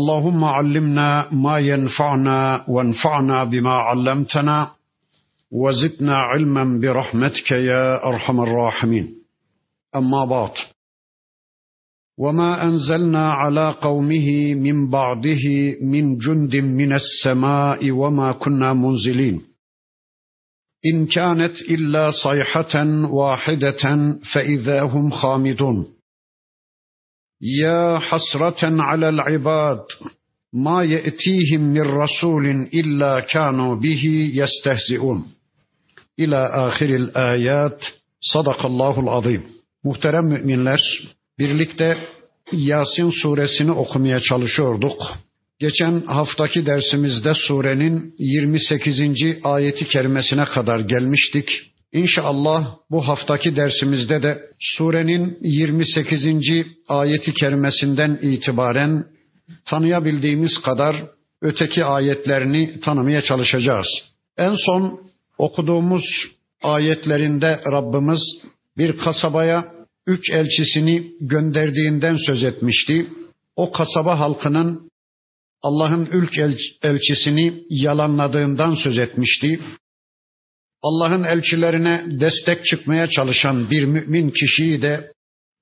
اللهم علمنا ما ينفعنا، وانفعنا بما علمتنا، وزدنا علما برحمتك يا أرحم الراحمين. أما بعد، وما أنزلنا على قومه من بعده من جند من السماء وما كنا منزلين. إن كانت إلا صيحة واحدة فإذا هم خامدون. يا حسرة على العباد ما يأتيهم من رسول إلا كانوا به يستهزئون. İlâ âhiril âyât. Sadakallâhul azîm. Muhterem müminler, birlikte Yasin suresini okumaya çalışıyorduk. Geçen haftaki dersimizde surenin 28. ayeti kerimesine kadar gelmiştik. İnşallah bu haftaki dersimizde de surenin 28. ayeti kerimesinden itibaren tanıyabildiğimiz kadar öteki ayetlerini tanımaya çalışacağız. En son okuduğumuz ayetlerinde Rabbimiz bir kasabaya 3 elçisini gönderdiğinden söz etmişti. O kasaba halkının Allah'ın ilk elçisini yalanladığından söz etmişti. Allah'ın elçilerine destek çıkmaya çalışan bir mümin kişiyi de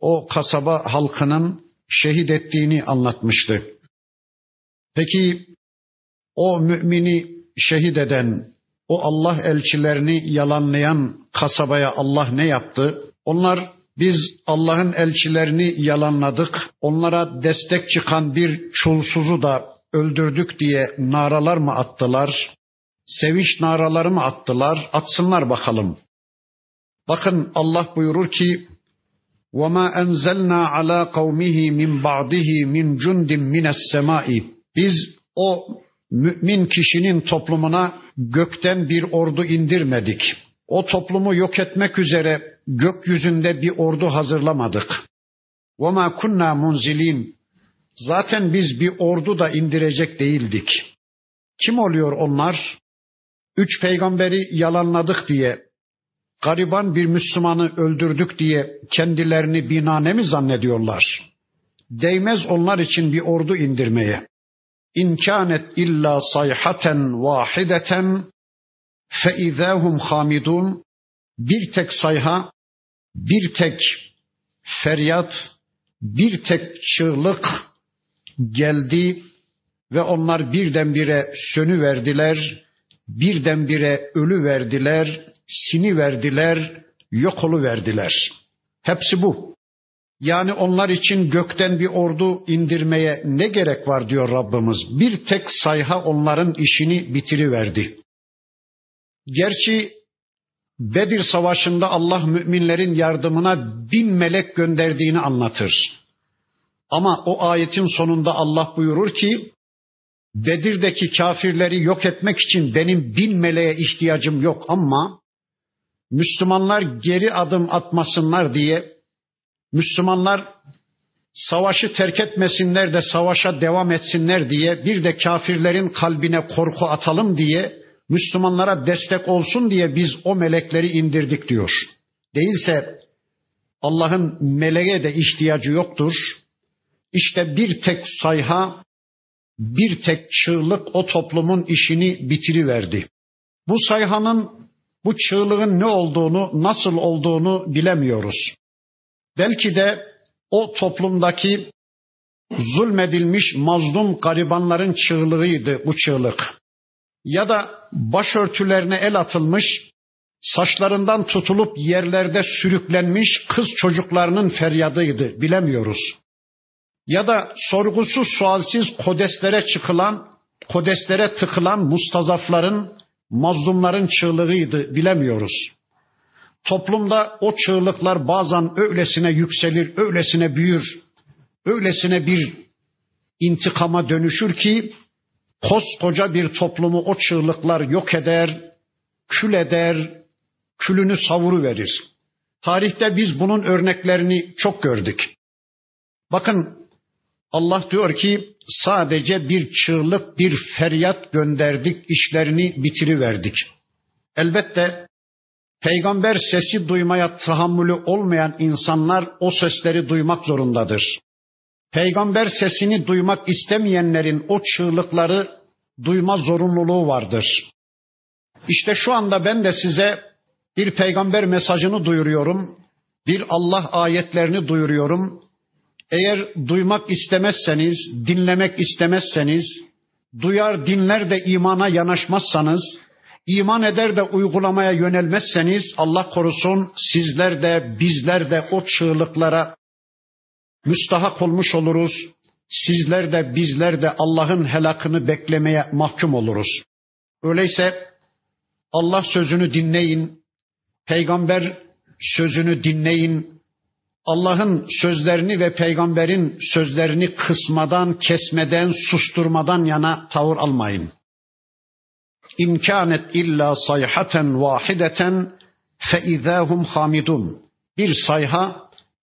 o kasaba halkının şehit ettiğini anlatmıştı. Peki o mümini şehit eden, o Allah elçilerini yalanlayan kasabaya Allah ne yaptı? Onlar, biz Allah'ın elçilerini yalanladık, onlara destek çıkan bir çulsuzu da öldürdük diye naralar mı attılar? Sevinç naraları mı attılar? Atsınlar bakalım. Bakın Allah buyurur ki: وَمَا أَنْزَلْنَا عَلَى قَوْمِهِ مِنْ بَعْدِهِ مِنْ جُنْدٍ مِنَ السَّمَاءِ. Biz o mümin kişinin toplumuna gökten bir ordu indirmedik. O toplumu yok etmek üzere gökyüzünde bir ordu hazırlamadık. وَمَا كُنَّا مُنْزِلِينَ. Zaten biz bir ordu da indirecek değildik. Kim oluyor onlar? 3 peygamberi yalanladık diye, gariban bir Müslümanı öldürdük diye kendilerini binane mi zannediyorlar? Değmez onlar için bir ordu indirmeye. İn kânet illâ sayhaten vâhideten fe izâhum hamidûn. Bir tek sayha, bir tek feryat, bir tek çığlık geldi ve onlar birdenbire sönüverdiler. Birdenbire ölüverdiler, siniverdiler, yok oluverdiler. Hepsi bu. Yani onlar için gökten bir ordu indirmeye ne gerek var diyor Rabbimiz. Bir tek sayha onların işini bitiriverdi. Gerçi Bedir Savaşı'nda Allah müminlerin yardımına 1000 melek gönderdiğini anlatır. Ama o ayetin sonunda Allah buyurur ki: Bedir'deki kafirleri yok etmek için benim 1000 meleğe ihtiyacım yok, ama Müslümanlar geri adım atmasınlar diye, Müslümanlar savaşı terk etmesinler de savaşa devam etsinler diye, bir de kafirlerin kalbine korku atalım diye, Müslümanlara destek olsun diye biz o melekleri indirdik diyor. Değilse Allah'ın meleğe de ihtiyacı yoktur. İşte bir tek sayha, bir tek çığlık o toplumun işini bitiriverdi. Bu sayhanın, bu çığlığın ne olduğunu, nasıl olduğunu bilemiyoruz. Belki de o toplumdaki zulmedilmiş mazlum garibanların çığlığıydı bu çığlık. Ya da başörtülerine el atılmış, saçlarından tutulup yerlerde sürüklenmiş kız çocuklarının feryadıydı, bilemiyoruz. Ya da sorgusuz sualsiz kodeslere tıkılan mustazafların, mazlumların çığlığıydı, bilemiyoruz. Toplumda o çığlıklar bazen öylesine yükselir, öylesine büyür, öylesine bir intikama dönüşür ki koskoca bir toplumu o çığlıklar yok eder, kül eder, külünü savuruverir. Tarihte biz bunun örneklerini çok gördük. Bakın Allah diyor ki sadece bir çığlık, bir feryat gönderdik, işlerini bitiriverdik. Elbette peygamber sesi duymaya tahammülü olmayan insanlar o sesleri duymak zorundadır. Peygamber sesini duymak istemeyenlerin o çığlıkları duyma zorunluluğu vardır. İşte şu anda ben de size bir peygamber mesajını duyuruyorum, bir Allah ayetlerini duyuruyorum. Eğer duymak istemezseniz, dinlemek istemezseniz, duyar dinler de imana yanaşmazsanız, iman eder de uygulamaya yönelmezseniz Allah korusun sizler de bizler de o çığlıklara müstahak olmuş oluruz. Sizler de bizler de Allah'ın helakını beklemeye mahkum oluruz. Öyleyse Allah sözünü dinleyin, peygamber sözünü dinleyin. Allah'ın sözlerini ve peygamberin sözlerini kısmadan, kesmeden, susturmadan yana tavır almayın. İn kânet illâ sayhaten vâhideten fe izâhum hamidun. Bir sayha,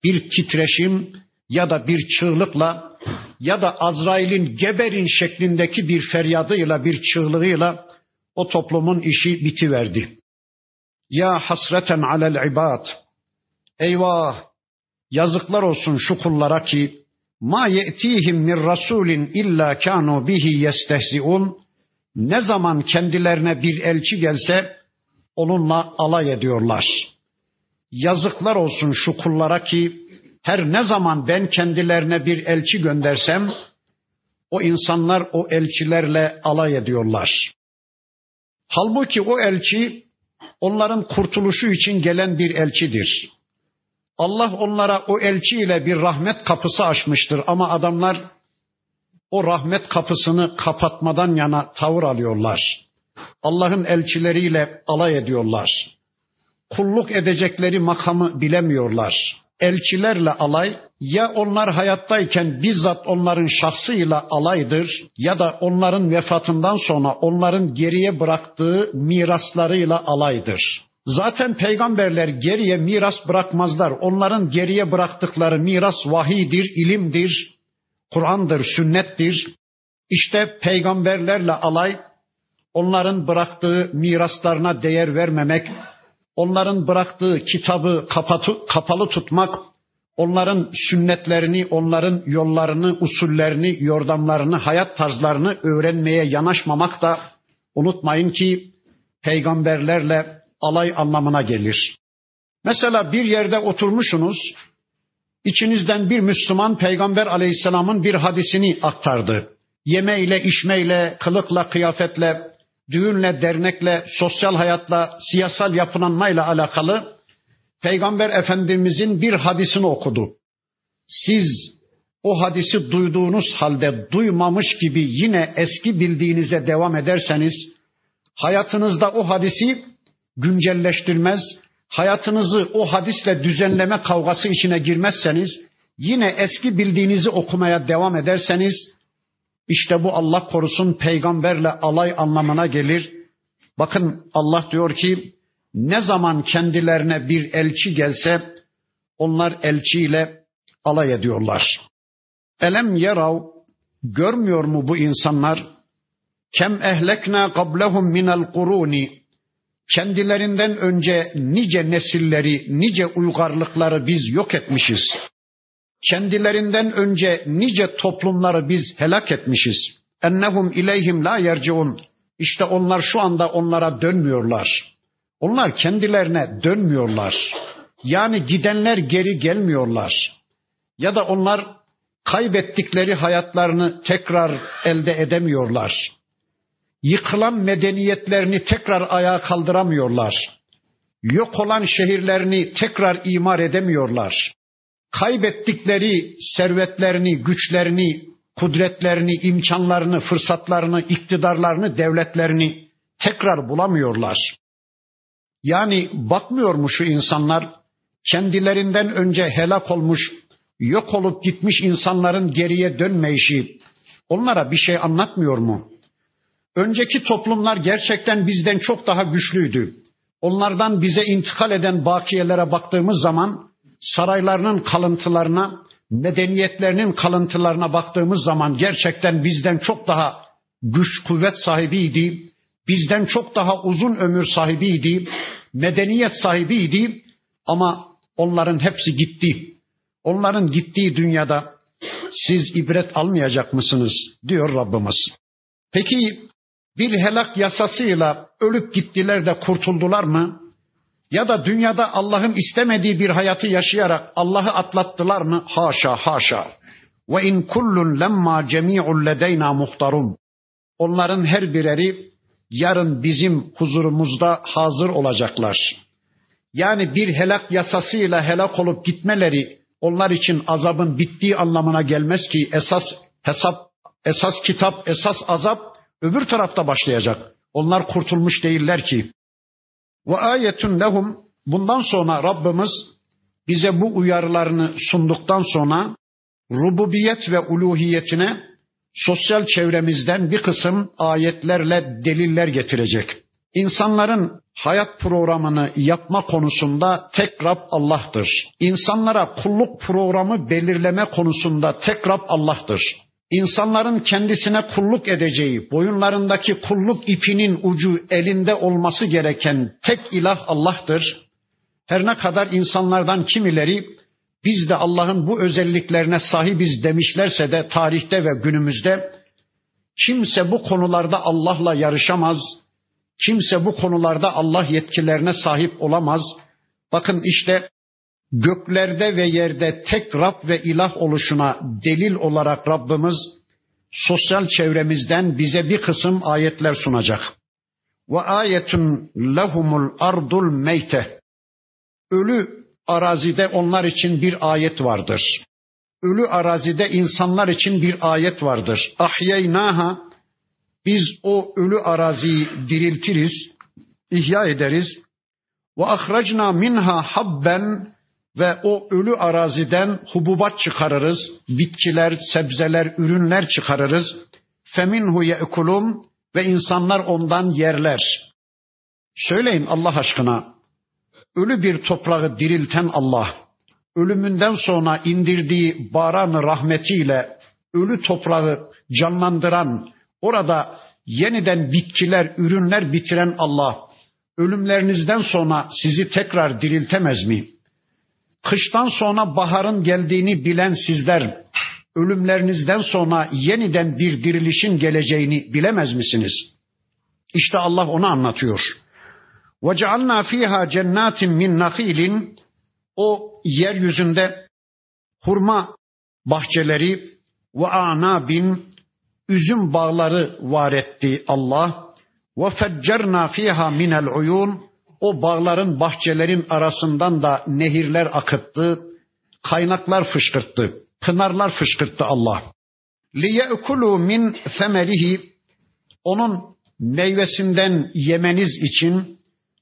bir titreşim ya da bir çığlıkla ya da Azrail'in geberin şeklindeki bir feryadıyla, bir çığlığıyla o toplumun işi bitiverdi. Ya hasreten alel ibad. Eyvah! Yazıklar olsun şu kullara ki ma ye'tihim min rasulin illa kanu bihi yestehziun. Ne zaman kendilerine bir elçi gelse onunla alay ediyorlar. Yazıklar olsun şu kullara ki her ne zaman ben kendilerine bir elçi göndersem o insanlar o elçilerle alay ediyorlar. Halbuki o elçi onların kurtuluşu için gelen bir elçidir. Allah onlara o elçiyle bir rahmet kapısı açmıştır ama adamlar o rahmet kapısını kapatmadan yana tavır alıyorlar. Allah'ın elçileriyle alay ediyorlar. Kulluk edecekleri makamı bilemiyorlar. Elçilerle alay ya onlar hayattayken bizzat onların şahsıyla alaydır ya da onların vefatından sonra onların geriye bıraktığı miraslarıyla alaydır. Zaten peygamberler geriye miras bırakmazlar. Onların geriye bıraktıkları miras vahiydir, ilimdir, Kur'an'dır, sünnettir. İşte peygamberlerle alay, onların bıraktığı miraslarına değer vermemek, onların bıraktığı kitabı kapalı tutmak, onların sünnetlerini, onların yollarını, usullerini, yordamlarını, hayat tarzlarını öğrenmeye yanaşmamak da unutmayın ki peygamberlerle alay anlamına gelir. Mesela bir yerde oturmuşsunuz, içinizden bir Müslüman Peygamber Aleyhisselam'ın bir hadisini aktardı. Yemeyle, içmeyle, kılıkla, kıyafetle, düğünle, dernekle, sosyal hayatla, siyasal yapılanmayla alakalı Peygamber Efendimizin bir hadisini okudu. Siz o hadisi duyduğunuz halde duymamış gibi yine eski bildiğinize devam ederseniz, hayatınızda o hadisi güncelleştirmez, hayatınızı o hadisle düzenleme kavgası içine girmezseniz, yine eski bildiğinizi okumaya devam ederseniz, işte bu Allah korusun peygamberle alay anlamına gelir. Bakın Allah diyor ki, ne zaman kendilerine bir elçi gelse, onlar elçiyle alay ediyorlar. Elem yerav, görmüyor mu bu insanlar? Kem ehlekna qablehum minel kuruni. Kendilerinden önce nice nesilleri, nice uygarlıkları biz yok etmişiz. Kendilerinden önce nice toplumları biz helak etmişiz. Ennehum ileyhim la yerciun. İşte onlar şu anda onlara dönmüyorlar. Onlar kendilerine dönmüyorlar. Yani gidenler geri gelmiyorlar. Ya da onlar kaybettikleri hayatlarını tekrar elde edemiyorlar. Yıkılan medeniyetlerini tekrar ayağa kaldıramıyorlar. Yok olan şehirlerini tekrar imar edemiyorlar. Kaybettikleri servetlerini, güçlerini, kudretlerini, imkanlarını, fırsatlarını, iktidarlarını, devletlerini tekrar bulamıyorlar. Yani bakmıyor mu şu insanlar kendilerinden önce helak olmuş, yok olup gitmiş insanların geriye dönmeyişi onlara bir şey anlatmıyor mu? Önceki toplumlar gerçekten bizden çok daha güçlüydü. Onlardan bize intikal eden bakiyelere baktığımız zaman, saraylarının kalıntılarına, medeniyetlerinin kalıntılarına baktığımız zaman gerçekten bizden çok daha güç, kuvvet sahibiydi. Bizden çok daha uzun ömür sahibiydi, medeniyet sahibiydi ama onların hepsi gitti. Onların gittiği dünyada siz ibret almayacak mısınız diyor Rabbimiz. Peki bir helak yasasıyla ölüp gittiler de kurtuldular mı? Ya da dünyada Allah'ın istemediği bir hayatı yaşayarak Allah'ı atlattılar mı? Haşa haşa. Ve in kullun lemma cemi'un ledeyna muhtarun. Onların her bireri yarın bizim huzurumuzda hazır olacaklar. Yani bir helak yasasıyla helak olup gitmeleri onlar için azabın bittiği anlamına gelmez ki esas hesap, esas kitap, esas azap öbür tarafta başlayacak. Onlar kurtulmuş değiller ki. Ve ayetun lehum, bundan sonra Rabbimiz bize bu uyarılarını sunduktan sonra rububiyet ve uluhiyetine sosyal çevremizden bir kısım ayetlerle deliller getirecek. İnsanların hayat programını yapma konusunda tek Rab Allah'tır. İnsanlara kulluk programı belirleme konusunda tek Rab Allah'tır. İnsanların kendisine kulluk edeceği, boyunlarındaki kulluk ipinin ucu elinde olması gereken tek ilah Allah'tır. Her ne kadar insanlardan kimileri biz de Allah'ın bu özelliklerine sahibiz demişlerse de tarihte ve günümüzde kimse bu konularda Allah'la yarışamaz. Kimse bu konularda Allah yetkilerine sahip olamaz. Bakın işte göklerde ve yerde tek Rab ve ilah oluşuna delil olarak Rabbimiz sosyal çevremizden bize bir kısım ayetler sunacak. Ve ayetun lehumul ardul meyte. Ölü arazide onlar için bir ayet vardır. Ölü arazide insanlar için bir ayet vardır. Ahyeynaha, biz o ölü araziyi diriltiriz, ihya ederiz. Ve ahracna minha habben, ve o ölü araziden hububat çıkarırız. Bitkiler, sebzeler, ürünler çıkarırız. Feminhu ye'kulun, ve insanlar ondan yerler. Söyleyin Allah aşkına. Ölü bir toprağı dirilten Allah, ölümünden sonra indirdiği baran rahmetiyle ölü toprağı canlandıran, orada yeniden bitkiler, ürünler bitiren Allah, ölümlerinizden sonra sizi tekrar diriltemez mi? Kıştan sonra baharın geldiğini bilen sizler, ölümlerinizden sonra yeniden bir dirilişin geleceğini bilemez misiniz? İşte Allah onu anlatıyor. وَجَعَلْنَا ف۪يهَا جَنَّاتٍ مِنْ نَخِيلٍ. O yeryüzünde hurma bahçeleri ve وَاَعْنَابٍ, üzüm bağları var etti Allah. وَفَجَّرْنَا ف۪يهَا مِنَ الْعُيُونَ. O bağların, bahçelerin arasından da nehirler akıttı, kaynaklar fışkırttı, pınarlar fışkırttı Allah. لِيَأْكُلُوا مِنْ ثَمَرِهِ. Onun meyvesinden yemeniz için.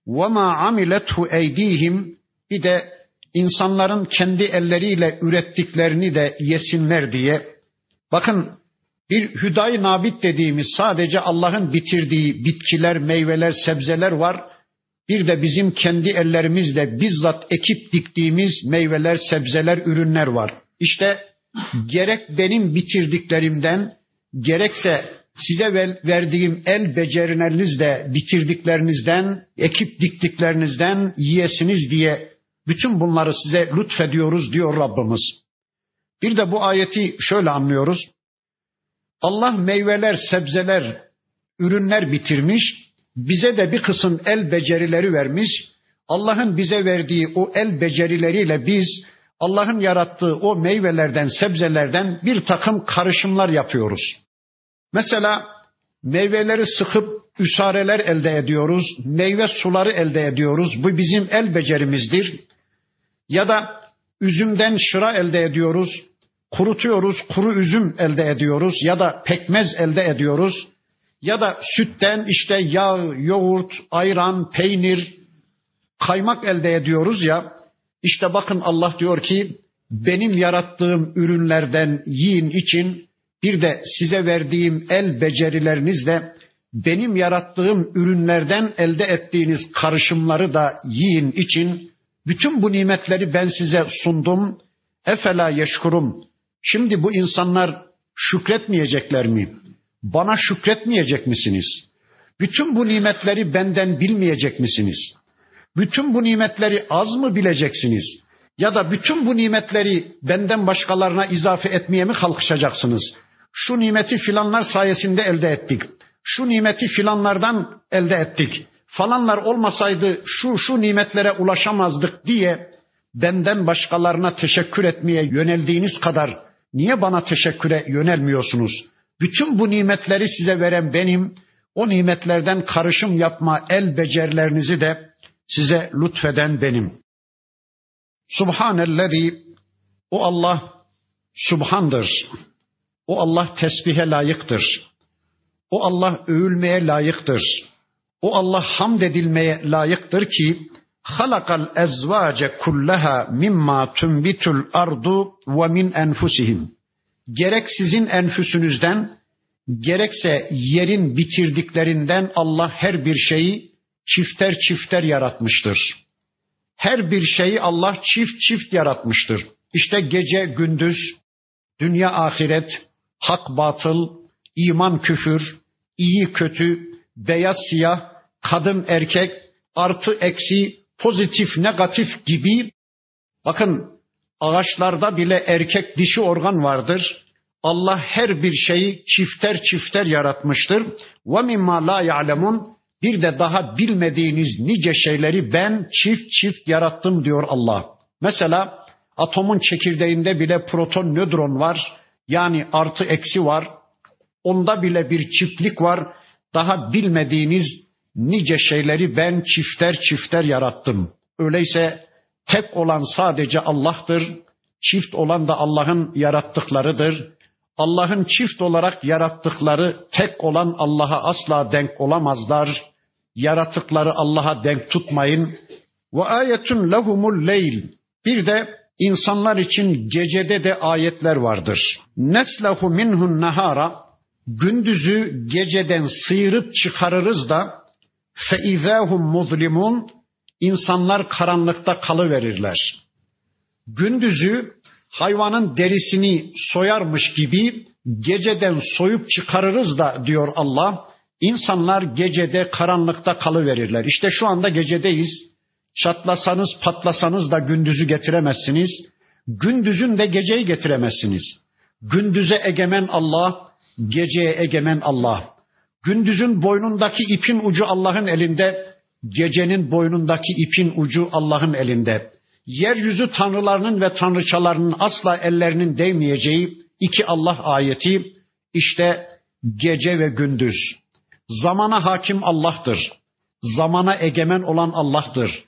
وَمَا عَمِلَتْهُ اَيْد۪يهِمْ. Bir de insanların kendi elleriyle ürettiklerini de yesinler diye. Bakın, bir hüday nabit dediğimiz sadece Allah'ın bitirdiği bitkiler, meyveler, sebzeler var. Bir de bizim kendi ellerimizle bizzat ekip diktiğimiz meyveler, sebzeler, ürünler var. İşte gerek benim bitirdiklerimden, gerekse size verdiğim el becerinizle bitirdiklerinizden, ekip diktiklerinizden yiyesiniz diye bütün bunları size lütfediyoruz diyor Rabbimiz. Bir de bu ayeti şöyle anlıyoruz. Allah meyveler, sebzeler, ürünler bitirmiş, bize de bir kısım el becerileri vermiş. Allah'ın bize verdiği o el becerileriyle biz Allah'ın yarattığı o meyvelerden, sebzelerden bir takım karışımlar yapıyoruz. Mesela meyveleri sıkıp üsareler elde ediyoruz, meyve suları elde ediyoruz. Bu bizim el becerimizdir. Ya da üzümden şıra elde ediyoruz, kurutuyoruz, kuru üzüm elde ediyoruz ya da pekmez elde ediyoruz. Ya da sütten işte yağ, yoğurt, ayran, peynir, kaymak elde ediyoruz ya. İşte bakın Allah diyor ki benim yarattığım ürünlerden yiyin için. Bir de size verdiğim el becerilerinizle benim yarattığım ürünlerden elde ettiğiniz karışımları da yiyin için bütün bu nimetleri ben size sundum. Efela yeşkurum. Şimdi bu insanlar şükretmeyecekler mi? Bana şükretmeyecek misiniz? Bütün bu nimetleri benden bilmeyecek misiniz? Bütün bu nimetleri az mı bileceksiniz? Ya da bütün bu nimetleri benden başkalarına izafe etmeye mi kalkışacaksınız? Şu nimeti filanlar sayesinde elde ettik. Şu nimeti filanlardan elde ettik. Falanlar olmasaydı şu nimetlere ulaşamazdık diye benden başkalarına teşekkür etmeye yöneldiğiniz kadar niye bana teşekküre yönelmiyorsunuz? Bütün bu nimetleri size veren benim, o nimetlerden karışım yapma el becerilerinizi de size lütfeden benim. Subhanellezi, o Allah subhandır. O Allah tesbihe layıktır. O Allah övülmeye layıktır. O Allah hamd edilmeye layıktır ki halakal ezvace kullaha mimma tunbitul ardu ve min enfusihim. Gerek sizin enfüsünüzden, gerekse yerin bitirdiklerinden Allah her bir şeyi çifter çifter yaratmıştır. Her bir şeyi Allah çift çift yaratmıştır. İşte gece gündüz, dünya ahiret, hak batıl, iman küfür, iyi kötü, beyaz siyah, kadın erkek, artı eksi, pozitif negatif gibi. Bakın, ağaçlarda bile erkek dişi organ vardır. Allah her bir şeyi çifter çifter yaratmıştır. وَمِمَّا لَا يَعْلَمُونَ. Bir de daha bilmediğiniz nice şeyleri ben çift çift yarattım diyor Allah. Mesela atomun çekirdeğinde bile proton nötron var. Yani artı eksi var. Onda bile bir çiftlik var. Daha bilmediğiniz nice şeyleri ben çifter çifter yarattım. Öyleyse tek olan sadece Allah'tır. Çift olan da Allah'ın yarattıklarıdır. Allah'ın çift olarak yarattıkları tek olan Allah'a asla denk olamazlar. Yaratıkları Allah'a denk tutmayın. Ve ayetun lehumul leyl. Bir de insanlar için gecede de ayetler vardır. Neslehu minhun nahara. Gündüzü geceden sıyırıp çıkarırız da fe izahum muzlimun. İnsanlar karanlıkta kalıverirler. Gündüzü hayvanın derisini soyarmış gibi geceden soyup çıkarırız da diyor Allah. İnsanlar gecede karanlıkta kalıverirler. İşte şu anda gecedeyiz. Çatlasanız patlasanız da gündüzü getiremezsiniz. Gündüzün de geceyi getiremezsiniz. Gündüze egemen Allah, geceye egemen Allah. Gündüzün boynundaki ipin ucu Allah'ın elinde, gecenin boynundaki ipin ucu Allah'ın elinde. Yeryüzü tanrılarının ve tanrıçalarının asla ellerinin değmeyeceği iki Allah ayeti, işte gece ve gündüz. Zamana hakim Allah'tır. Zamana egemen olan Allah'tır.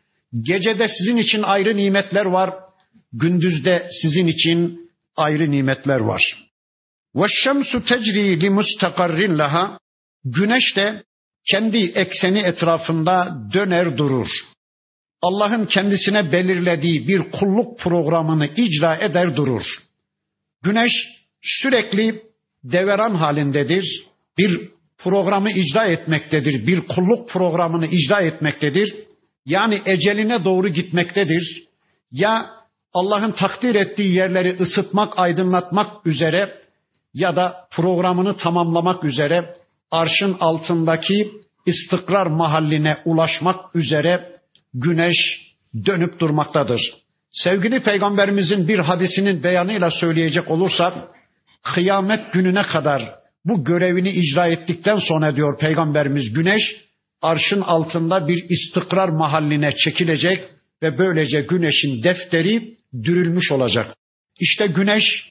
Gecede sizin için ayrı nimetler var. Gündüzde sizin için ayrı nimetler var. وَالشَّمْسُ تَجْرِي لِمُسْتَقَرِّنْ لَهَا. Güneş de kendi ekseni etrafında döner durur. Allah'ın kendisine belirlediği bir kulluk programını icra eder durur. Güneş sürekli deveran halindedir. Bir programı icra etmektedir. Bir kulluk programını icra etmektedir. Yani eceline doğru gitmektedir. Ya Allah'ın takdir ettiği yerleri ısıtmak, aydınlatmak üzere ya da programını tamamlamak üzere arşın altındaki istikrar mahalline ulaşmak üzere güneş dönüp durmaktadır. Sevgili Peygamberimizin bir hadisinin beyanıyla söyleyecek olursak, kıyamet gününe kadar bu görevini icra ettikten sonra diyor Peygamberimiz, güneş arşın altında bir istikrar mahalline çekilecek ve böylece güneşin defteri dürülmüş olacak. İşte güneş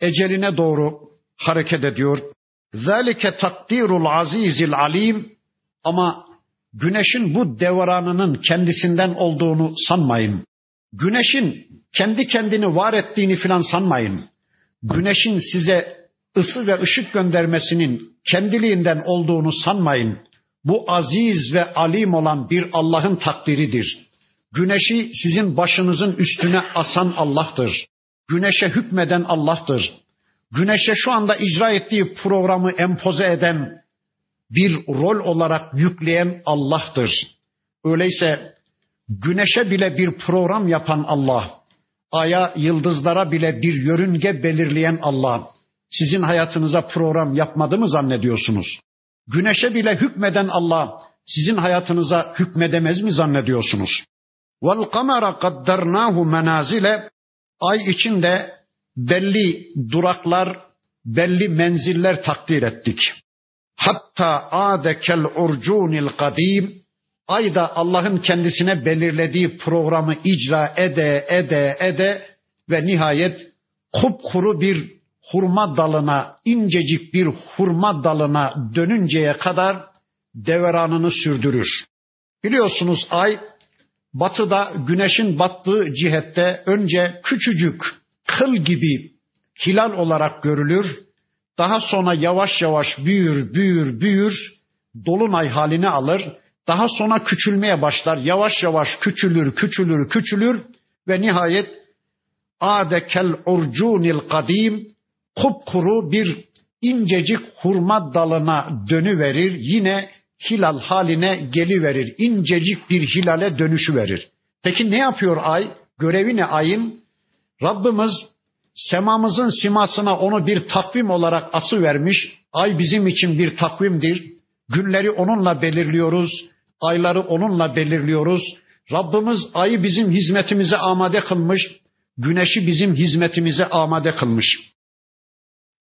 eceline doğru hareket ediyor. Zalike takdirul azizil alim. Ama güneşin bu devranının kendisinden olduğunu sanmayın. Güneşin kendi kendini var ettiğini filan sanmayın. Güneşin size ısı ve ışık göndermesinin kendiliğinden olduğunu sanmayın. Bu aziz ve alim olan bir Allah'ın takdiridir. Güneşi sizin başınızın üstüne asan Allah'tır. Güneşe hükmeden Allah'tır. Güneşe şu anda icra ettiği programı empoze eden, bir rol olarak yükleyen Allah'tır. Öyleyse güneşe bile bir program yapan Allah, aya, yıldızlara bile bir yörünge belirleyen Allah, sizin hayatınıza program yapmadı mı zannediyorsunuz? Güneşe bile hükmeden Allah, sizin hayatınıza hükmedemez mi zannediyorsunuz? وَالْقَمَرَ قَدَّرْنَاهُ مَنَازِلَ Ay içinde belli duraklar, belli menziller takdir ettik. Hatta adekel urcunil kadim. Ay da Allah'ın kendisine belirlediği programı icra ede ve nihayet kupkuru bir hurma dalına, incecik bir hurma dalına dönünceye kadar devranını sürdürür. Biliyorsunuz ay batıda güneşin battığı cihette önce küçücük kıl gibi hilal olarak görülür. Daha sonra yavaş yavaş büyür, dolunay halini alır. Daha sonra küçülmeye başlar. Yavaş yavaş küçülür ve nihayet adekel urcunil kadim kupkuru bir incecik hurma dalına dönüverir. Yine hilal haline geliverir. İncecik bir hilale dönüşüverir. Peki ne yapıyor ay? Görevi ne ayın? Rabbimiz semamızın simasına onu bir takvim olarak asıvermiş. Ay bizim için bir takvimdir. Günleri onunla belirliyoruz. Ayları onunla belirliyoruz. Rabbimiz ayı bizim hizmetimize amade kılmış. Güneşi bizim hizmetimize amade kılmış.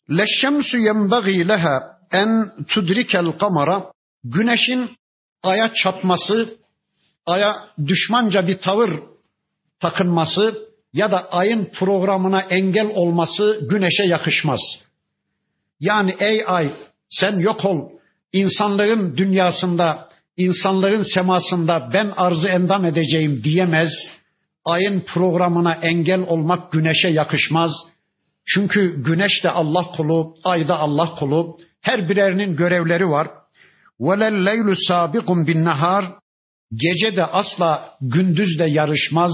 لَشَّمْسُ يَنْبَغِي لَهَا اَنْ تُدْرِكَ الْقَمَرَ Güneşin aya çarpması, aya düşmanca bir tavır takınması ya da ayın programına engel olması güneşe yakışmaz. Yani ey ay sen yok ol, insanların dünyasında, insanların semasında ben arzı endam edeceğim diyemez. Ayın programına engel olmak güneşe yakışmaz. Çünkü güneş de Allah kulu, ay da Allah kulu. Her birerinin görevleri var. وَلَا لَيْلُ سَابِقٌ بِالنَّهَارِ Gece de asla gündüzle yarışmaz.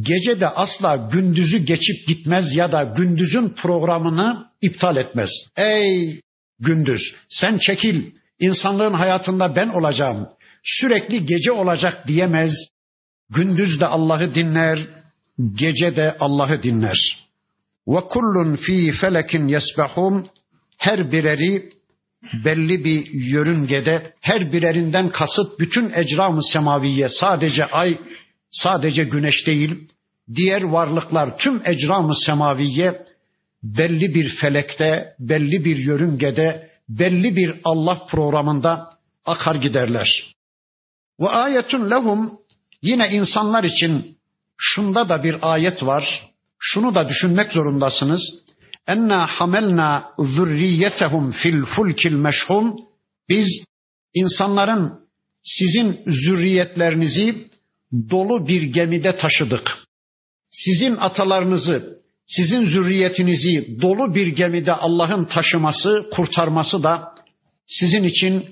Gece de asla gündüzü geçip gitmez ya da gündüzün programını iptal etmez. Ey gündüz sen çekil, insanlığın hayatında ben olacağım, sürekli gece olacak diyemez. Gündüz de Allah'ı dinler, gece de Allah'ı dinler. وَكُلُّنْ ف۪ي فَلَكٍ يَسْبَحُونَ Her bireri belli bir yörüngede, her birerinden kasıt bütün ecram-ı semaviye, sadece ay, sadece güneş değil, diğer varlıklar, tüm ecram-ı semaviye belli bir felekte, belli bir yörüngede, belli bir Allah programında akar giderler. Ve ayetun lehum, yine insanlar için şunda da bir ayet var, şunu da düşünmek zorundasınız. Enna hamelna zürriyetehum fil fulkil meşhun. Biz insanların, sizin zürriyetlerinizi dolu bir gemide taşıdık. Sizin atalarınızı, sizin zürriyetinizi dolu bir gemide Allah'ın taşıması, kurtarması da sizin için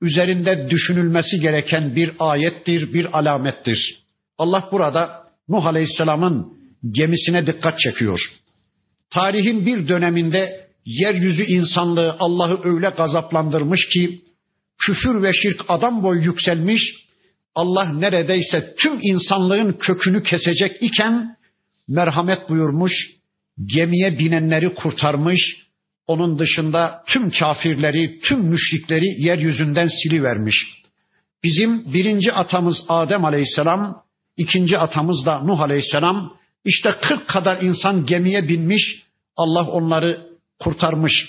üzerinde düşünülmesi gereken bir ayettir, bir alamettir. Allah burada Nuh Aleyhisselam'ın gemisine dikkat çekiyor. Tarihin bir döneminde yeryüzü insanlığı Allah'ı öyle gazaplandırmış ki küfür ve şirk adam boyu yükselmiş. Allah neredeyse tüm insanlığın kökünü kesecek iken merhamet buyurmuş, gemiye binenleri kurtarmış. Onun dışında tüm kafirleri, tüm müşrikleri yeryüzünden silivermiş. Bizim birinci atamız Adem Aleyhisselam, ikinci atamız da Nuh Aleyhisselam. İşte 40 kadar insan gemiye binmiş, Allah onları kurtarmış.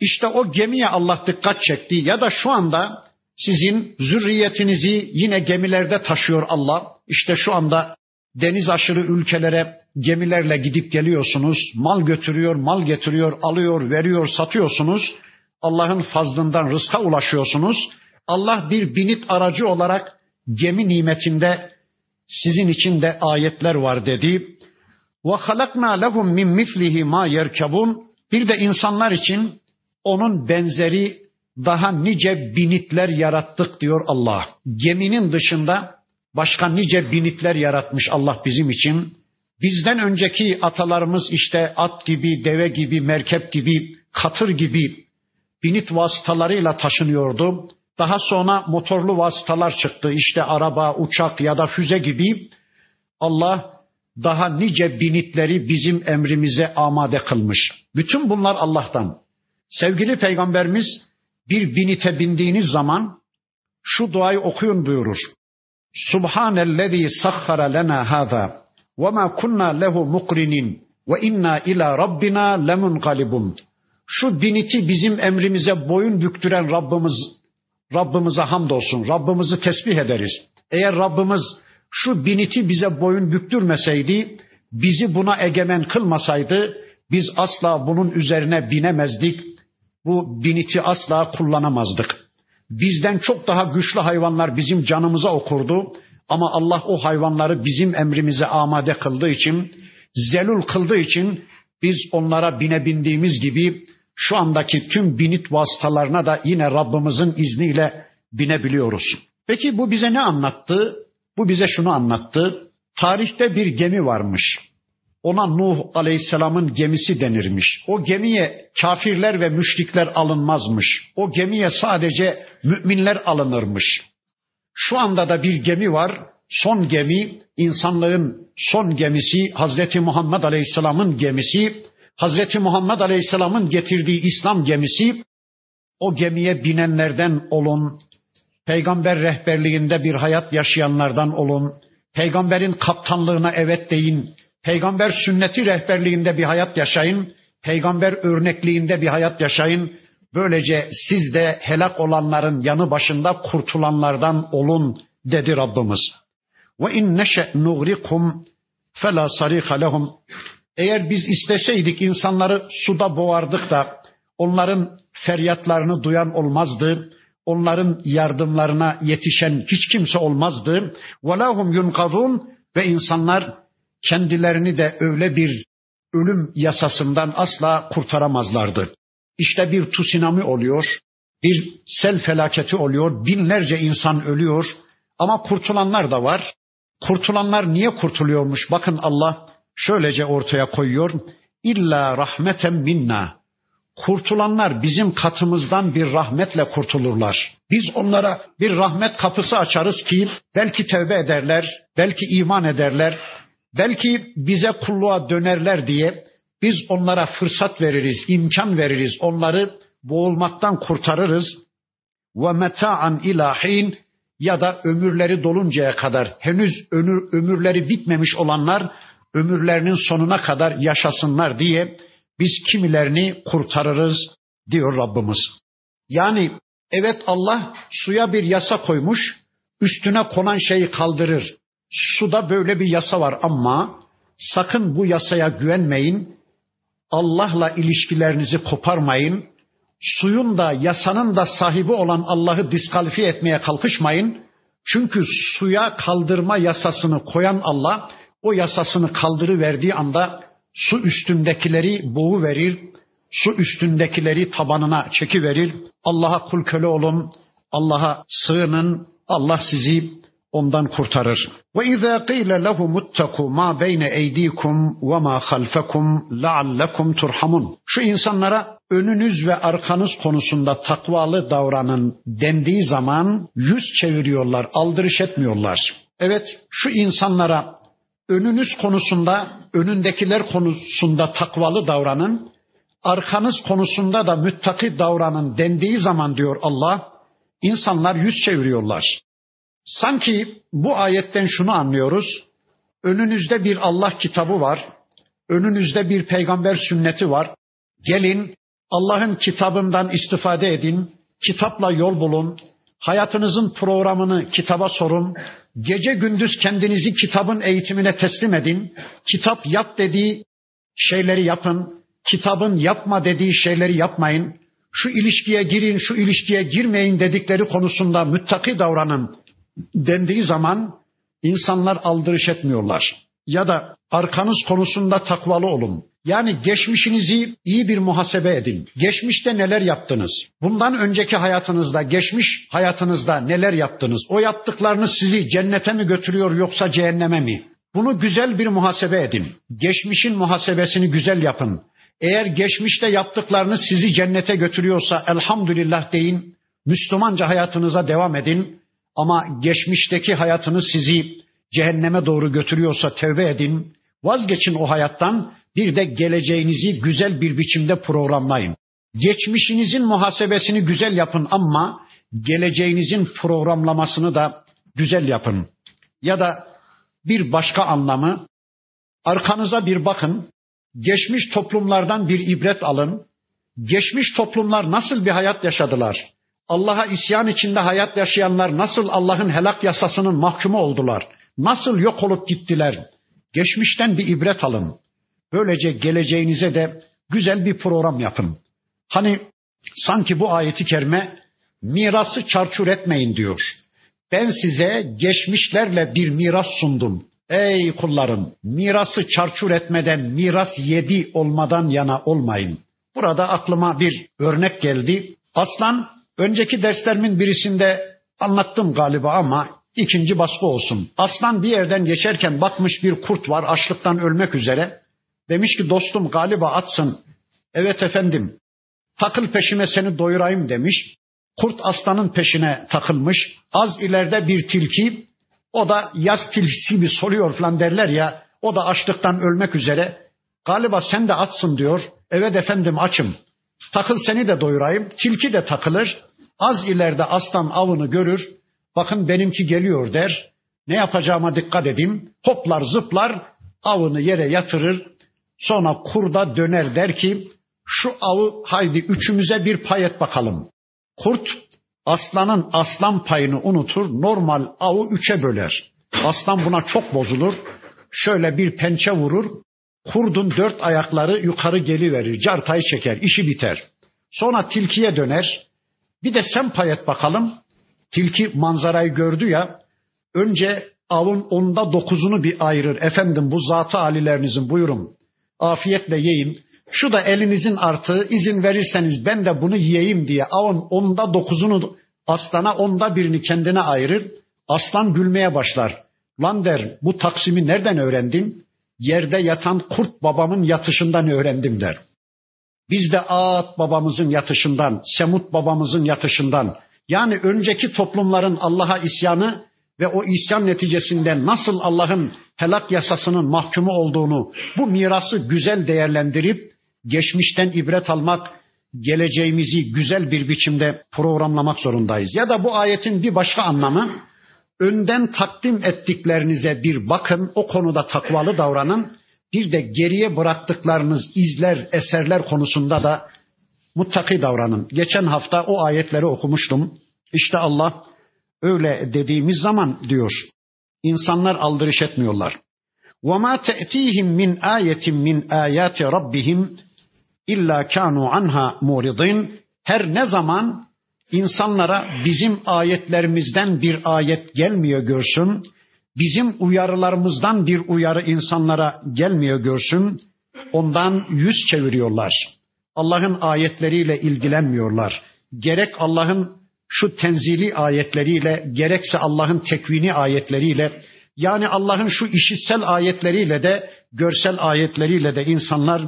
İşte o gemiye Allah dikkat çekti ya da şu anda sizin zürriyetinizi yine gemilerde taşıyor Allah. İşte şu anda deniz aşırı ülkelere gemilerle gidip geliyorsunuz, mal götürüyor, mal getiriyor, alıyor, veriyor, satıyorsunuz. Allah'ın fazlından rızka ulaşıyorsunuz. Allah bir binit aracı olarak gemi nimetinde sizin için de ayetler var dedi. وَخَلَقْنَا لَهُمْ مِنْ مِثْلِهِ مَا يَرْكَبُونَ Bir de insanlar için onun benzeri daha nice binitler yarattık diyor Allah. Geminin dışında başka nice binitler yaratmış Allah bizim için. Bizden önceki atalarımız işte at gibi, deve gibi, merkep gibi, katır gibi binit vasıtalarıyla taşınıyordu. Daha sonra motorlu vasıtalar çıktı. İşte araba, uçak ya da füze gibi. Allah daha nice binitleri bizim emrimize amade kılmış. Bütün bunlar Allah'tan. Sevgili Peygamberimiz bir binite bindiğiniz zaman şu duayı okuyun buyurur. Subhanellezî sahhara lena hâzâ ve mâ kunnâ lehu mukrinin ve inna ilâ rabbina lemunqalibun. Şu biniti bizim emrimize boyun büktüren Rabbimize hamdolsun. Rabbimizi tesbih ederiz. Eğer Rabbimiz şu biniti bize boyun büktürmeseydi, bizi buna egemen kılmasaydı, biz asla bunun üzerine binemezdik. Bu biniti asla kullanamazdık. Bizden çok daha güçlü hayvanlar bizim canımıza okurdu. Ama Allah o hayvanları bizim emrimize amade kıldığı için, zelul kıldığı için biz onlara binebildiğimiz gibi şu andaki tüm binit vasıtalarına da yine Rabbimizin izniyle binebiliyoruz. Peki bu bize ne anlattı? Bu bize şunu anlattı. Tarihte bir gemi varmış. Ona Nuh Aleyhisselam'ın gemisi denirmiş. O gemiye kafirler ve müşrikler alınmazmış. O gemiye sadece müminler alınırmış. Şu anda da bir gemi var. Son gemi, insanlığın son gemisi, Hazreti Muhammed Aleyhisselam'ın gemisi, Hazreti Muhammed Aleyhisselam'ın getirdiği İslam gemisi. O gemiye binenlerden olun, peygamber rehberliğinde bir hayat yaşayanlardan olun, peygamberin kaptanlığına evet deyin, peygamber sünneti rehberliğinde bir hayat yaşayın, peygamber örnekliğinde bir hayat yaşayın. Böylece siz de helak olanların yanı başında kurtulanlardan olun dedi Rabbimiz. Ve in neşe nugrikum fe la sarika lehum. Eğer biz isteseydik insanları suda boğardık da onların feryatlarını duyan olmazdı. Onların yardımlarına yetişen hiç kimse olmazdı. Ve lahum yunkazun, ve insanlar kendilerini de öyle bir ölüm yasasından asla kurtaramazlardı. İşte bir tsunami oluyor, bir sel felaketi oluyor, binlerce insan ölüyor ama kurtulanlar da var. Kurtulanlar niye kurtuluyormuş? Bakın Allah şöylece ortaya koyuyor. İlla rahmeten minna. Kurtulanlar bizim katımızdan bir rahmetle kurtulurlar. Biz onlara bir rahmet kapısı açarız ki belki tevbe ederler, belki iman ederler, belki bize kulluğa dönerler diye biz onlara fırsat veririz, imkan veririz, onları boğulmaktan kurtarırız. Ve meta'an ilahin, ya da ömürleri doluncaya kadar, henüz ömürleri bitmemiş olanlar ömürlerinin sonuna kadar yaşasınlar diye biz kimilerini kurtarırız diyor Rabbimiz. Yani evet, Allah suya bir yasa koymuş, üstüne konan şeyi kaldırır. Suda böyle bir yasa var ama sakın bu yasaya güvenmeyin. Allah'la ilişkilerinizi koparmayın. Suyun da yasanın da sahibi olan Allah'ı diskalifiye etmeye kalkışmayın. Çünkü suya kaldırma yasasını koyan Allah, o yasasını kaldırıverdiği anda su üstündekileri boğuverir, su üstündekileri tabanına çekiverir. Allah'a kul köle olun, Allah'a sığının, Allah sizi ondan kurtarır. وَاِذَا قِيلَ لَهُمُ اتَّقُوا مَا بَيْنَ اَيْد۪يكُمْ وَمَا خَلْفَكُمْ لَعَلَّكُمْ تُرْحَمُونَ. Şu insanlara önünüz ve arkanız konusunda takvalı davranın dendiği zaman yüz çeviriyorlar, aldırış etmiyorlar. Evet, şu insanlara önünüz konusunda, önündekiler konusunda takvalı davranın, arkanız konusunda da müttaki davranın dendiği zaman diyor Allah, insanlar yüz çeviriyorlar. Sanki bu ayetten şunu anlıyoruz. Önünüzde bir Allah kitabı var. Önünüzde bir peygamber sünneti var. Gelin Allah'ın kitabından istifade edin. Kitapla yol bulun. Hayatınızın programını kitaba sorun. Gece gündüz kendinizi kitabın eğitimine teslim edin. Kitap yap dediği şeyleri yapın. Kitabın yapma dediği şeyleri yapmayın. Şu ilişkiye girin, şu ilişkiye girmeyin dedikleri konusunda müttaki davranın dendiği zaman insanlar aldırış etmiyorlar. Ya da arkanız konusunda takvalı olun. Yani geçmişinizi iyi bir muhasebe edin. Geçmişte neler yaptınız? Bundan önceki hayatınızda, geçmiş hayatınızda neler yaptınız? O yaptıklarınız sizi cennete mi götürüyor yoksa cehenneme mi? Bunu güzel bir muhasebe edin. Geçmişin muhasebesini güzel yapın. Eğer geçmişte yaptıklarınız sizi cennete götürüyorsa elhamdülillah deyin, Müslümanca hayatınıza devam edin. Ama geçmişteki hayatınız sizi cehenneme doğru götürüyorsa tevbe edin, vazgeçin o hayattan. Bir de geleceğinizi güzel bir biçimde programlayın. Geçmişinizin muhasebesini güzel yapın ama geleceğinizin programlamasını da güzel yapın. Ya da bir başka anlamı, arkanıza bir bakın, geçmiş toplumlardan bir ibret alın. Geçmiş toplumlar nasıl bir hayat yaşadılar? Allah'a isyan içinde hayat yaşayanlar nasıl Allah'ın helak yasasının mahkumu oldular? Nasıl yok olup gittiler? Geçmişten bir ibret alın. Böylece geleceğinize de güzel bir program yapın. Hani sanki bu ayeti kerime mirası çarçur etmeyin diyor. Ben size geçmişlerle bir miras sundum. Ey kullarım, mirası çarçur etmeden, miras yedi olmadan yana olmayın. Burada aklıma bir örnek geldi. Aslan, önceki derslerimin birisinde anlattım galiba ama ikinci baskı olsun. Aslan bir yerden geçerken bakmış bir kurt var, açlıktan ölmek üzere. Demiş ki dostum galiba açsın. Evet efendim, takıl peşime seni doyurayım demiş. Kurt aslanın peşine takılmış. Az ileride bir tilki, o da yaz tilkisi gibi soluyor falan derler ya, o da açlıktan ölmek üzere. Galiba sen de açsın diyor. Evet efendim açım. Takıl seni de doyurayım. Tilki de takılır. Az ileride aslan avını görür. Bakın benimki geliyor der. Ne yapacağıma dikkat edeyim. Hoplar zıplar, avını yere yatırır. Sonra kurda döner der ki şu avı haydi üçümüze bir pay et bakalım. Kurt aslanın aslan payını unutur, normal avı üçe böler. Aslan buna çok bozulur. Şöyle bir pençe vurur. Kurdun dört ayakları yukarı geliverir. Cartayı çeker, işi biter. Sonra tilkiye döner. Bir de sen pay et bakalım. Tilki manzarayı gördü ya. Önce avın 9'unu bir ayırır. Efendim bu zat-ı alilerinizin, buyurun. Afiyetle yiyin. Şu da elinizin artığı, izin verirseniz ben de bunu yiyeyim diye avın 9'unu aslana, 1'ini kendine ayırır. Aslan gülmeye başlar. Lan der, bu taksimi nereden öğrendin? Yerde yatan kurt babamın yatışından öğrendim der. Biz de Ağat babamızın yatışından, Semut babamızın yatışından, yani önceki toplumların Allah'a isyanı ve o isyan neticesinde nasıl Allah'ın helak yasasının mahkumu olduğunu, bu mirası güzel değerlendirip geçmişten ibret almak, geleceğimizi güzel bir biçimde programlamak zorundayız. Ya da bu ayetin bir başka anlamı, önden takdim ettiklerinize bir bakın, o konuda takvalı davranın. Bir de geriye bıraktıklarınız izler, eserler konusunda da muttaki davranın. Geçen hafta o ayetleri okumuştum. İşte Allah öyle dediğimiz zaman diyor, insanlar aldırış etmiyorlar. وَمَا تَأْتِيهِمْ مِنْ آيَةٍ مِنْ آيَاتِ رَبِّهِمْ اِلَّا كَانُوا عَنْهَا مُعْرِضِينَ. Her ne zaman insanlara bizim ayetlerimizden bir ayet gelmiyor görsün, bizim uyarılarımızdan bir uyarı insanlara gelmiyor görsün, ondan yüz çeviriyorlar. Allah'ın ayetleriyle ilgilenmiyorlar. Gerek Allah'ın şu tenzili ayetleriyle, gerekse Allah'ın tekvini ayetleriyle, yani Allah'ın şu işitsel ayetleriyle de, görsel ayetleriyle de insanlar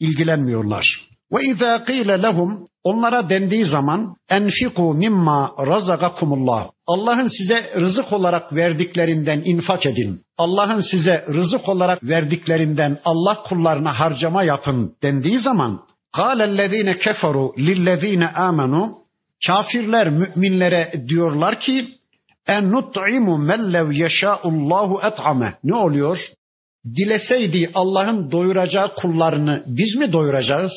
ilgilenmiyorlar. وَاِذَا قِيلَ لَهُمْ, onlara dendiği zaman, اَنْفِقُوا مِمَّا رَزَقَكُمُ, Allah'ın size rızık olarak verdiklerinden infak edin. Allah'ın size rızık olarak verdiklerinden Allah kullarına harcama yapın dendiği zaman, قَالَ الَّذ۪ينَ كَفَرُوا لِلَّذ۪ينَ آمَنُوا, kafirler müminlere diyorlar ki ennut'imu mellev yeşâullâhu et'ame. Ne oluyor? Dileseydi Allah'ın doyuracağı kullarını biz mi doyuracağız?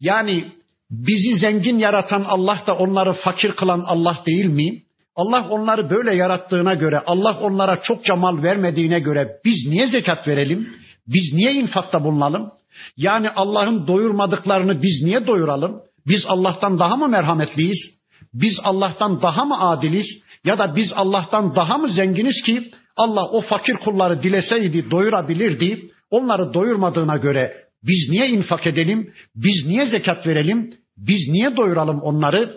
Yani bizi zengin yaratan Allah da onları fakir kılan Allah değil mi? Allah onları böyle yarattığına göre, Allah onlara çokça mal vermediğine göre biz niye zekat verelim? Biz niye infakta bulunalım? Yani Allah'ın doyurmadıklarını biz niye doyuralım? Biz Allah'tan daha mı merhametliyiz? Biz Allah'tan daha mı adiliz? Ya da biz Allah'tan daha mı zenginiz ki Allah o fakir kulları dileseydi doyurabilirdi. Onları doyurmadığına göre biz niye infak edelim? Biz niye zekat verelim? Biz niye doyuralım onları?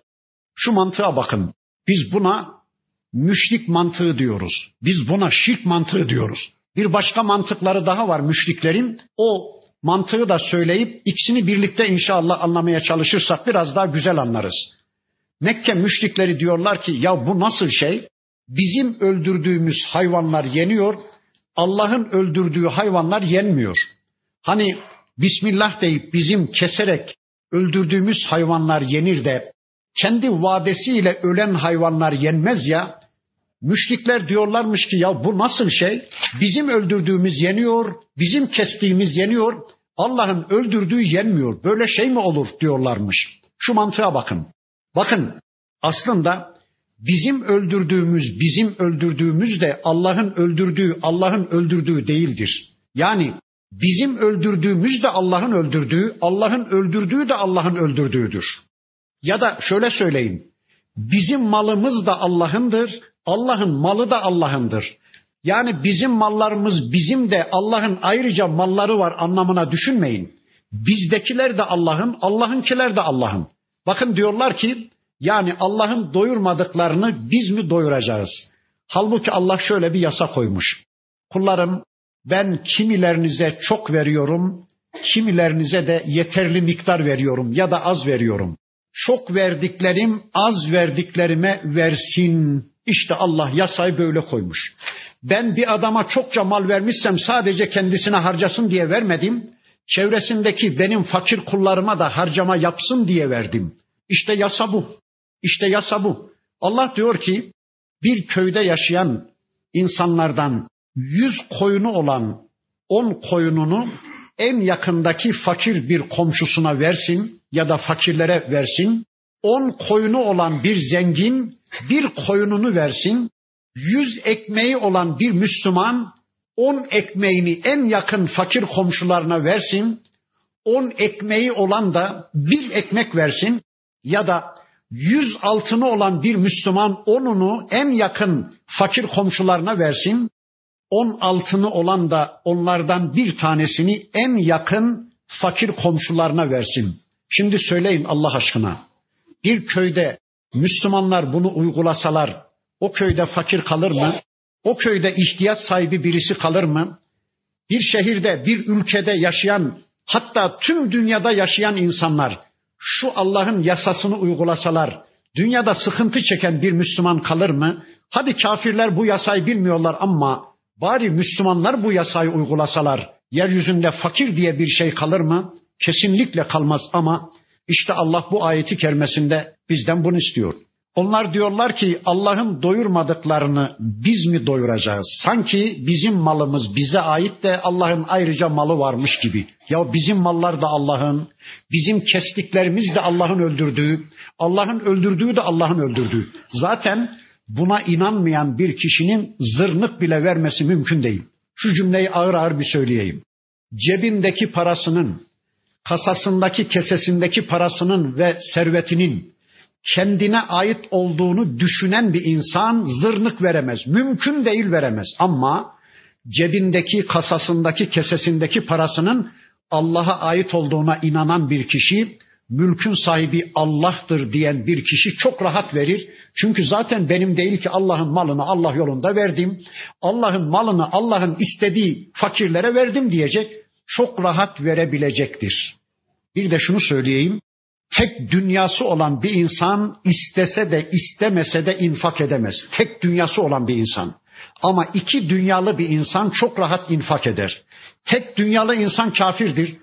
Şu mantığa bakın. Biz buna müşrik mantığı diyoruz. Biz buna şirk mantığı diyoruz. Bir başka mantıkları daha var müşriklerin. O mantığı da söyleyip ikisini birlikte inşallah anlamaya çalışırsak biraz daha güzel anlarız. Mekke müşrikleri diyorlar ki ya bu nasıl şey? Bizim öldürdüğümüz hayvanlar yeniyor, Allah'ın öldürdüğü hayvanlar yenmiyor. Hani Bismillah deyip bizim keserek öldürdüğümüz hayvanlar yenir de kendi vadesiyle ölen hayvanlar yenmez ya. Müşrikler diyorlarmış ki ya bu nasıl şey? Bizim öldürdüğümüz yeniyor, bizim kestiğimiz yeniyor, Allah'ın öldürdüğü yenmiyor. Böyle şey mi olur diyorlarmış. Şu mantığa bakın. Bakın aslında bizim öldürdüğümüz de Allah'ın öldürdüğü değildir. Yani bizim öldürdüğümüz de Allah'ın öldürdüğü, Allah'ın öldürdüğü de Allah'ın öldürdüğüdür. Ya da şöyle söyleyeyim. Bizim malımız da Allah'ındır, Allah'ın malı da Allah'ındır. Yani bizim mallarımız bizim de Allah'ın ayrıca malları var anlamına düşünmeyin. Bizdekiler de Allah'ın, Allah'ınkiler de Allah'ın. Bakın diyorlar ki yani Allah'ın doyurmadıklarını biz mi doyuracağız? Halbuki Allah şöyle bir yasa koymuş. Kullarım ben kimilerinize çok veriyorum, kimilerinize de yeterli miktar veriyorum ya da az veriyorum. Çok verdiklerim az verdiklerime versin. İşte Allah yasayı böyle koymuş. Ben bir adama çokça mal vermişsem sadece kendisine harcasın diye vermedim. Çevresindeki benim fakir kullarıma da harcama yapsın diye verdim. İşte yasa bu. İşte yasa bu. Allah diyor ki bir köyde yaşayan insanlardan 100 koyunu olan 10 koyununu en yakındaki fakir bir komşusuna versin ya da fakirlere versin. 10 koyunu olan bir zengin 1 koyununu versin. 100 ekmeği olan bir Müslüman 10 ekmeğini en yakın fakir komşularına versin. 10 ekmeği olan da 1 ekmek versin. Ya da 100 altını olan bir Müslüman 10'unu en yakın fakir komşularına versin. 10 altını olan da onlardan bir tanesini en yakın fakir komşularına versin. Şimdi söyleyin Allah aşkına. Bir köyde Müslümanlar bunu uygulasalar o köyde fakir kalır mı? O köyde ihtiyaç sahibi birisi kalır mı? Bir şehirde, bir ülkede yaşayan, hatta tüm dünyada yaşayan insanlar şu Allah'ın yasasını uygulasalar dünyada sıkıntı çeken bir Müslüman kalır mı? Hadi kafirler bu yasayı bilmiyorlar ama bari Müslümanlar bu yasayı uygulasalar yeryüzünde fakir diye bir şey kalır mı? Kesinlikle kalmaz ama işte Allah bu ayeti kerimesinde bizden bunu istiyor. Onlar diyorlar ki Allah'ın doyurmadıklarını biz mi doyuracağız? Sanki bizim malımız bize ait de Allah'ın ayrıca malı varmış gibi. Ya bizim mallar da Allah'ın, bizim kestiklerimiz de Allah'ın öldürdüğü, Allah'ın öldürdüğü de Allah'ın öldürdüğü. Zaten buna inanmayan bir kişinin zırnık bile vermesi mümkün değil. Şu cümleyi ağır ağır bir söyleyeyim. Cebindeki parasının, kasasındaki, kesesindeki parasının ve servetinin kendine ait olduğunu düşünen bir insan zırnık veremez. Mümkün değil veremez. Ama cebindeki, kasasındaki, kesesindeki parasının Allah'a ait olduğuna inanan bir kişi, mülkün sahibi Allah'tır diyen bir kişi çok rahat verir. Çünkü zaten benim değil ki Allah'ın malını Allah yolunda verdim. Allah'ın malını Allah'ın istediği fakirlere verdim diyecek. Çok rahat verebilecektir. Bir de şunu söyleyeyim. Tek dünyası olan bir insan istese de istemese de infak edemez. Tek dünyası olan bir insan. Ama 2 dünyalı bir insan çok rahat infak eder. Tek dünyalı insan kafirdir.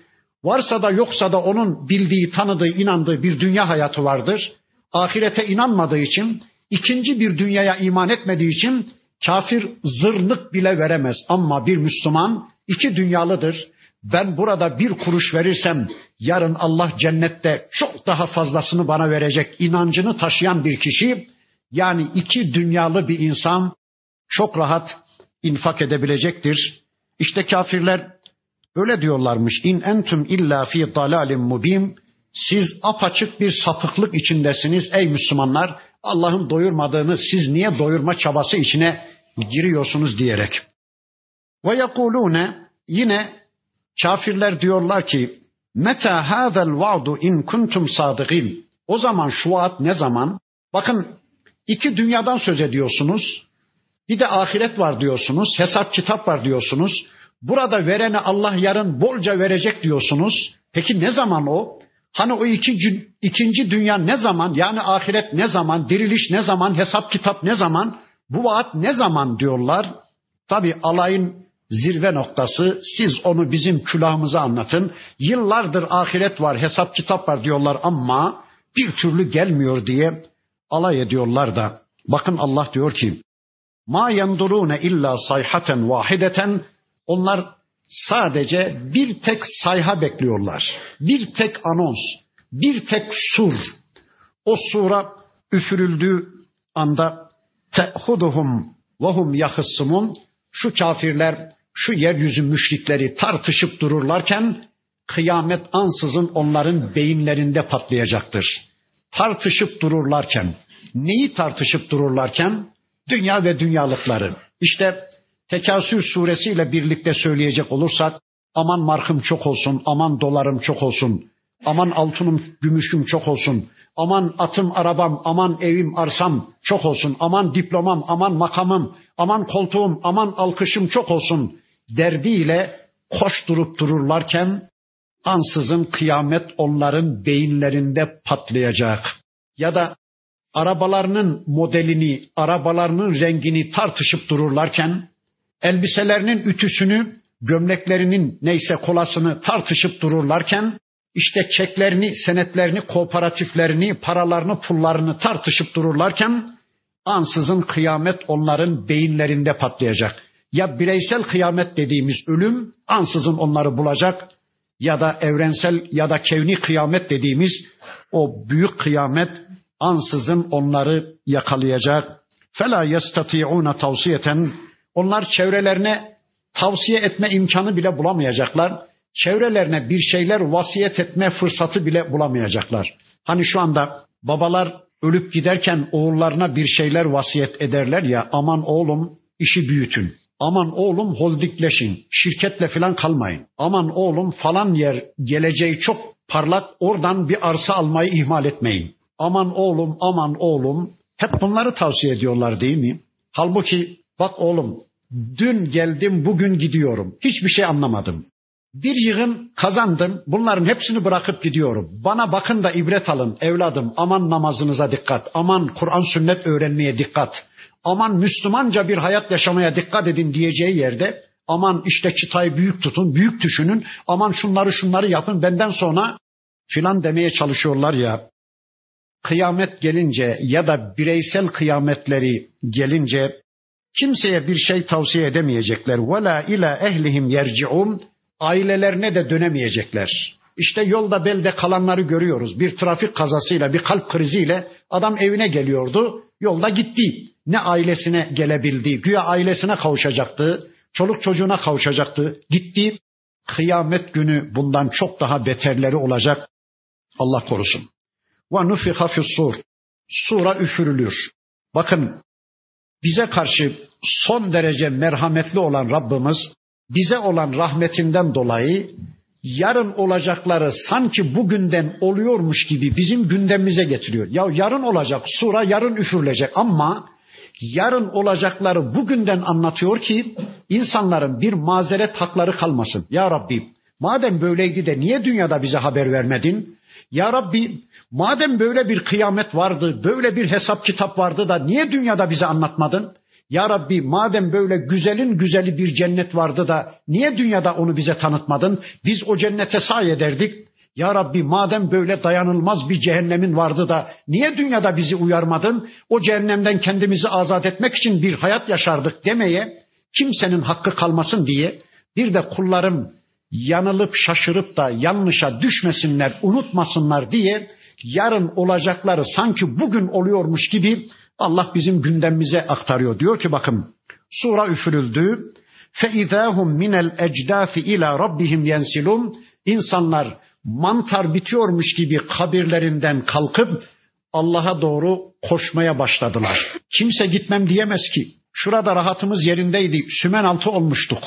Varsa da yoksa da onun bildiği, tanıdığı, inandığı bir dünya hayatı vardır. Ahirete inanmadığı için, ikinci bir dünyaya iman etmediği için kafir zırnık bile veremez. Ama bir Müslüman 2 dünyalıdır. Ben burada 1 kuruş verirsem yarın Allah cennette çok daha fazlasını bana verecek inancını taşıyan bir kişi, yani 2 dünyalı bir insan çok rahat infak edebilecektir. İşte kafirler öyle diyorlarmış. İn entum illa fi dalalim mubim. Siz apaçık bir sapıklık içindesiniz ey Müslümanlar. Allah'ın doyurmadığını siz niye doyurma çabası içine giriyorsunuz diyerek. Ve yekulune, yine kafirler diyorlar ki meta hadal va'du in kuntum sadikin. O zaman şu vaat ne zaman? Bakın 2 dünyadan söz ediyorsunuz. Bir de ahiret var diyorsunuz. Hesap kitap var diyorsunuz. Burada verene Allah yarın bolca verecek diyorsunuz. Peki ne zaman o? Hani o ikinci dünya ne zaman? Yani ahiret ne zaman? Diriliş ne zaman? Hesap kitap ne zaman? Bu vaat ne zaman diyorlar? Tabii alayın zirve noktası, siz onu bizim külahımıza anlatın. Yıllardır ahiret var, hesap kitap var diyorlar ama bir türlü gelmiyor diye alay ediyorlar da. Bakın Allah diyor ki: "Ma yendurune illa sayhaten vahideten." Onlar sadece bir tek sayha bekliyorlar. Bir tek anons, bir tek sur. O sura üfürüldüğü anda te'huduhum ve hum yahıssumun. Şu kafirler, şu yeryüzü müşrikleri tartışıp dururlarken kıyamet ansızın onların beyinlerinde patlayacaktır. Tartışıp dururlarken, neyi tartışıp dururlarken? Dünya ve dünyalıkları. İşte Tekasür suresiyle birlikte söyleyecek olursak, aman markım çok olsun, aman dolarım çok olsun, aman altınım, gümüşüm çok olsun, aman atım, arabam, aman evim, arsam çok olsun, aman diplomam, aman makamım, aman koltuğum, aman alkışım çok olsun derdiyle koşturup dururlarken ansızın kıyamet onların beyinlerinde patlayacak. Ya da arabalarının modelini, arabalarının rengini tartışıp dururlarken, elbiselerinin ütüsünü, gömleklerinin neyse kolasını tartışıp dururlarken, işte çeklerini, senetlerini, kooperatiflerini, paralarını, pullarını tartışıp dururlarken ansızın kıyamet onların beyinlerinde patlayacak. Ya bireysel kıyamet dediğimiz ölüm ansızın onları bulacak ya da evrensel ya da kevni kıyamet dediğimiz o büyük kıyamet ansızın onları yakalayacak. فَلَا يَسْتَطِيعُونَ تَوْسِيَةً. Onlar çevrelerine tavsiye etme imkanı bile bulamayacaklar. Çevrelerine bir şeyler vasiyet etme fırsatı bile bulamayacaklar. Hani şu anda babalar ölüp giderken oğullarına bir şeyler vasiyet ederler ya, aman oğlum işi büyütün, aman oğlum holdingleşin, şirketle falan kalmayın, aman oğlum falan yer geleceği çok parlak, oradan bir arsa almayı ihmal etmeyin, aman oğlum, aman oğlum, hep bunları tavsiye ediyorlar değil mi? Halbuki bak oğlum, dün geldim bugün gidiyorum, hiçbir şey anlamadım. Bir yığın kazandım, bunların hepsini bırakıp gidiyorum. Bana bakın da ibret alın evladım, aman namazınıza dikkat, aman Kur'an sünnet öğrenmeye dikkat, aman Müslümanca bir hayat yaşamaya dikkat edin diyeceği yerde, aman işte çıtayı büyük tutun, büyük düşünün, aman şunları yapın benden sonra filan demeye çalışıyorlar ya. Kıyamet gelince ya da bireysel kıyametleri gelince kimseye bir şey tavsiye edemeyecekler. وَلَا اِلَى اَهْلِهِمْ يَرْجِعُونَ. Ailelerine de dönemeyecekler. İşte yolda belde kalanları görüyoruz. Bir trafik kazasıyla, bir kalp kriziyle adam evine geliyordu, yolda gitti. Ne ailesine gelebildi, güya ailesine kavuşacaktı, çoluk çocuğuna kavuşacaktı, gitti. Kıyamet günü bundan çok daha beterleri olacak. Allah korusun. وَنُفِخَ فِي الصُّورِ. Sura üfürülür. Bakın, bize karşı son derece merhametli olan Rabbimiz, bize olan rahmetinden dolayı yarın olacakları sanki bugünden oluyormuş gibi bizim gündemimize getiriyor. Ya yarın olacak, sura yarın üfürülecek ama yarın olacakları bugünden anlatıyor ki insanların bir mazeret hakları kalmasın. Ya Rabbi, madem böyleydi de niye dünyada bize haber vermedin? Ya Rabbi, madem böyle bir kıyamet vardı, böyle bir hesap kitap vardı da niye dünyada bize anlatmadın? Ya Rabbi, madem böyle güzelin güzeli bir cennet vardı da niye dünyada onu bize tanıtmadın? Biz o cennete sahi ederdik. Ya Rabbi, madem böyle dayanılmaz bir cehennemin vardı da niye dünyada bizi uyarmadın? O cehennemden kendimizi azat etmek için bir hayat yaşardık demeye kimsenin hakkı kalmasın diye, bir de kullarım yanılıp şaşırıp da yanlışa düşmesinler, unutmasınlar diye yarın olacakları sanki bugün oluyormuş gibi Allah bizim gündemimize aktarıyor. Diyor ki bakın, sura üfürüldü. فَاِذَاهُمْ مِنَ الْاَجْدَافِ اِلَى رَبِّهِمْ يَنْسِلُونَ. İnsanlar mantar bitiyormuş gibi kabirlerinden kalkıp Allah'a doğru koşmaya başladılar. Kimse gitmem diyemez ki. Şurada rahatımız yerindeydi, sümen altı olmuştuk.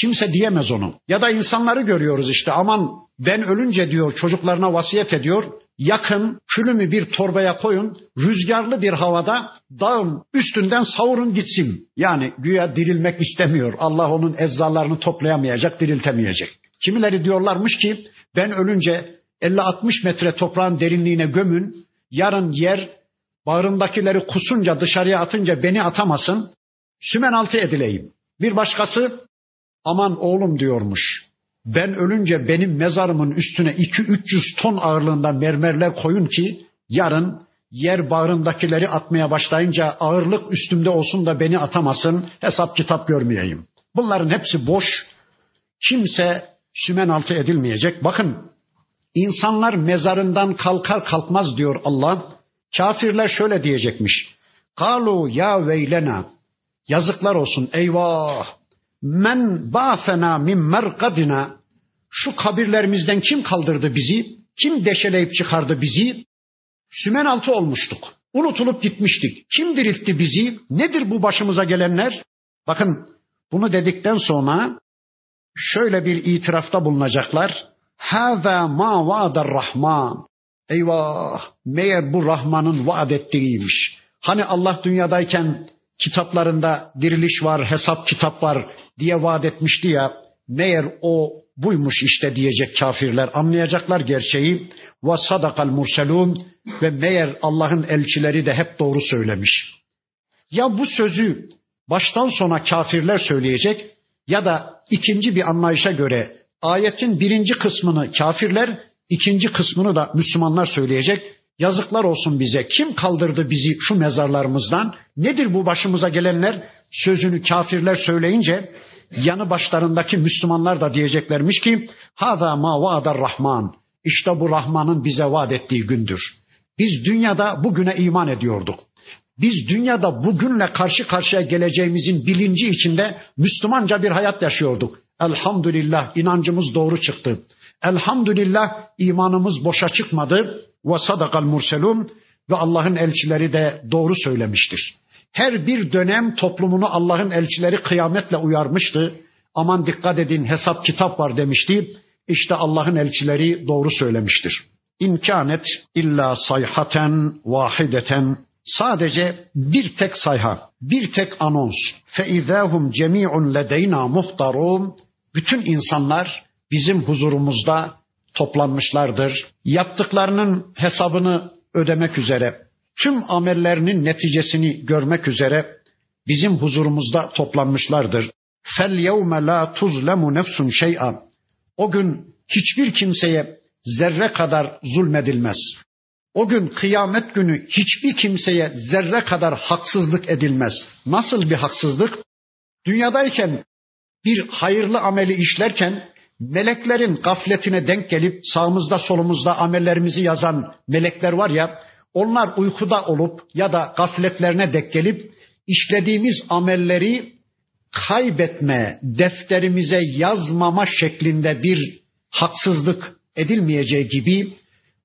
Kimse diyemez onu. Ya da insanları görüyoruz işte, aman ben ölünce diyor çocuklarına vasiyet ediyor, yakın, külümü bir torbaya koyun, rüzgarlı bir havada dağın üstünden savurun gitsin. Yani güya dirilmek istemiyor. Allah onun eczalarını toplayamayacak, diriltemeyecek. Kimileri diyorlarmış ki ben ölünce 50-60 metre toprağın derinliğine gömün, yarın yer bağrımdakileri kusunca, dışarıya atınca beni atamasın, sümenaltı edileyim. Bir başkası aman oğlum diyormuş. Ben ölünce benim mezarımın üstüne 200-300 ton ağırlığında mermerler koyun ki yarın yer bağrındakileri atmaya başlayınca ağırlık üstümde olsun da beni atamasın, hesap kitap görmeyeyim. Bunların hepsi boş. Kimse sümenaltı edilmeyecek. Bakın, insanlar mezarından kalkar kalkmaz diyor Allah, kafirler şöyle diyecekmiş. Kalu ya veylena. Yazıklar olsun, eyvah. Men ba'fena min merkadina. Şu kabirlerimizden kim kaldırdı bizi? Kim deşeleyip çıkardı bizi? Sümenaltı olmuştuk. Unutulup gitmiştik. Kim diriltti bizi? Nedir bu başımıza gelenler? Bakın, bunu dedikten sonra şöyle bir itirafta bulunacaklar. Hâzâ mâ vâder rahman. Eyvah, meğer bu Rahman'ın vaad ettiğiymiş. Hani Allah dünyadayken kitaplarında diriliş var, hesap kitap var diye vaad etmişti ya, meğer o buymuş işte diyecek kafirler. Anlayacaklar gerçeği. Ve sadakal murselûn. Ve meğer Allah'ın elçileri de hep doğru söylemiş. Ya bu sözü baştan sona kafirler söyleyecek ya da ikinci bir anlayışa göre ayetin birinci kısmını kafirler, İkinci kısmını da Müslümanlar söyleyecek. Yazıklar olsun bize. Kim kaldırdı bizi şu mezarlarımızdan? Nedir bu başımıza gelenler? Sözünü kafirler söyleyince yanı başlarındaki Müslümanlar da diyeceklermiş ki Hâzâ mâ vâder Rahman. İşte bu Rahman'ın bize vaad ettiği gündür. Biz dünyada bugüne iman ediyorduk. Biz dünyada bugünle karşı karşıya geleceğimizin bilinci içinde Müslümanca bir hayat yaşıyorduk. Elhamdülillah inancımız doğru çıktı. Elhamdülillah imanımız boşa çıkmadı. Ve sadakal murselun. Ve Allah'ın elçileri de doğru söylemiştir. Her bir dönem toplumunu Allah'ın elçileri kıyametle uyarmıştı. Aman dikkat edin, hesap kitap var demişti. İşte Allah'ın elçileri doğru söylemiştir. İmkânet illa sayhaten vahideten. Sadece bir tek sayha, bir tek anons. Fe izâhum cemî'un ledeyna muhtarûn. Bütün insanlar bizim huzurumuzda toplanmışlardır. Yaptıklarının hesabını ödemek üzere, tüm amellerinin neticesini görmek üzere bizim huzurumuzda toplanmışlardır. فَالْيَوْمَ لَا تُظْلَمُ نَفْسٌ شَيْئًا. O gün hiçbir kimseye zerre kadar zulmedilmez. O gün kıyamet günü hiçbir kimseye zerre kadar haksızlık edilmez. Nasıl bir haksızlık? Dünyadayken bir hayırlı ameli işlerken meleklerin gafletine denk gelip sağımızda solumuzda amellerimizi yazan melekler var ya, onlar uykuda olup ya da gafletlerine denk gelip işlediğimiz amelleri kaybetme, defterimize yazmama şeklinde bir haksızlık edilmeyeceği gibi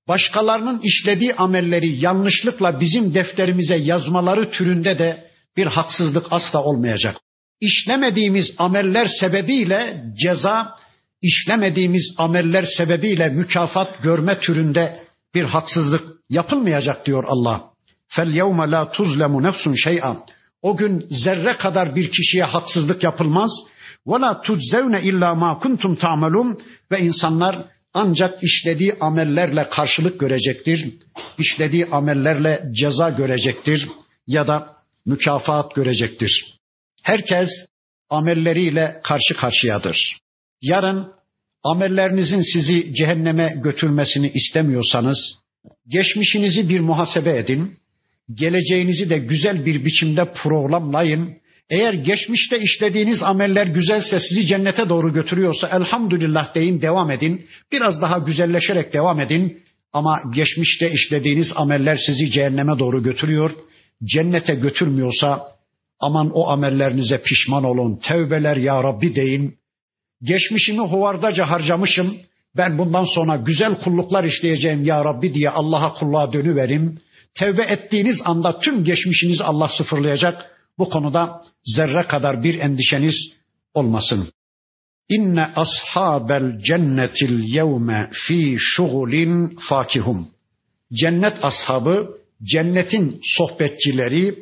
başkalarının işlediği amelleri yanlışlıkla bizim defterimize yazmaları türünde de bir haksızlık asla olmayacak. İşlemediğimiz ameller sebebiyle ceza, İşlemediğimiz ameller sebebiyle mükafat görme türünde bir haksızlık yapılmayacak diyor Allah. فَالْيَوْمَ لَا تُظْلَمُ نَفْسٌ شَيْئًا. O gün zerre kadar bir kişiye haksızlık yapılmaz. وَلَا تُجْزَوْنَ اِلَّا مَا كُنْتُمْ تَعْمَلُونَ. Ve insanlar ancak işlediği amellerle karşılık görecektir. İşlediği amellerle ceza görecektir ya da mükafat görecektir. Herkes amelleriyle karşı karşıyadır. Yarın amellerinizin sizi cehenneme götürmesini istemiyorsanız, geçmişinizi bir muhasebe edin, geleceğinizi de güzel bir biçimde programlayın. Eğer geçmişte işlediğiniz ameller güzelse, sizi cennete doğru götürüyorsa elhamdülillah deyin, devam edin. Biraz daha güzelleşerek devam edin. Ama geçmişte işlediğiniz ameller sizi cehenneme doğru götürüyor, cennete götürmüyorsa aman o amellerinize pişman olun, tevbeler ya Rabbi deyin. Geçmişimi hovardaca harcamışım, ben bundan sonra güzel kulluklar işleyeceğim ya Rabbi diye Allah'a kulluğa dönüverim. Tevbe ettiğiniz anda tüm geçmişinizi Allah sıfırlayacak. Bu konuda zerre kadar bir endişeniz olmasın. İnne ashabel cennetil yevme fi şugulin fakihum. cennet ashabı, cennetin sohbetçileri,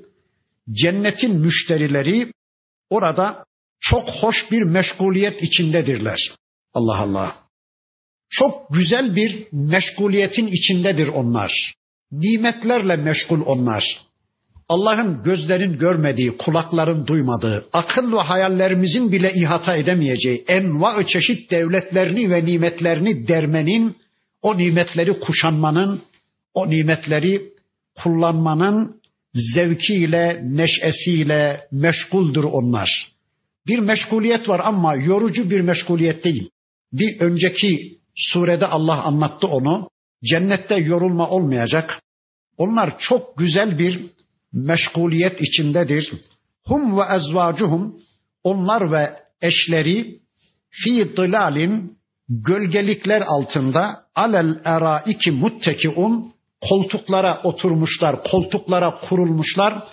cennetin müşterileri orada çok hoş bir meşguliyet içindedirler. Allah Allah. Çok güzel bir meşguliyetin içindedir onlar. Nimetlerle meşgul onlar. Allah'ın gözlerin görmediği, kulakların duymadığı, akıl ve hayallerimizin bile ihata edemeyeceği enva çeşit devletlerini ve nimetlerini dermenin, o nimetleri kuşanmanın, o nimetleri kullanmanın zevkiyle, neşesiyle meşguldür onlar. Bir meşguliyet var ama yorucu bir meşguliyet değil. Bir önceki surede Allah anlattı onu. Cennette yorulma olmayacak. Onlar çok güzel bir meşguliyet içindedir. Hum ve ezvacuhum, onlar ve eşleri fi dılalin, gölgelikler altında alel eraiki muttekiun, koltuklara oturmuşlar, koltuklara kurulmuşlar,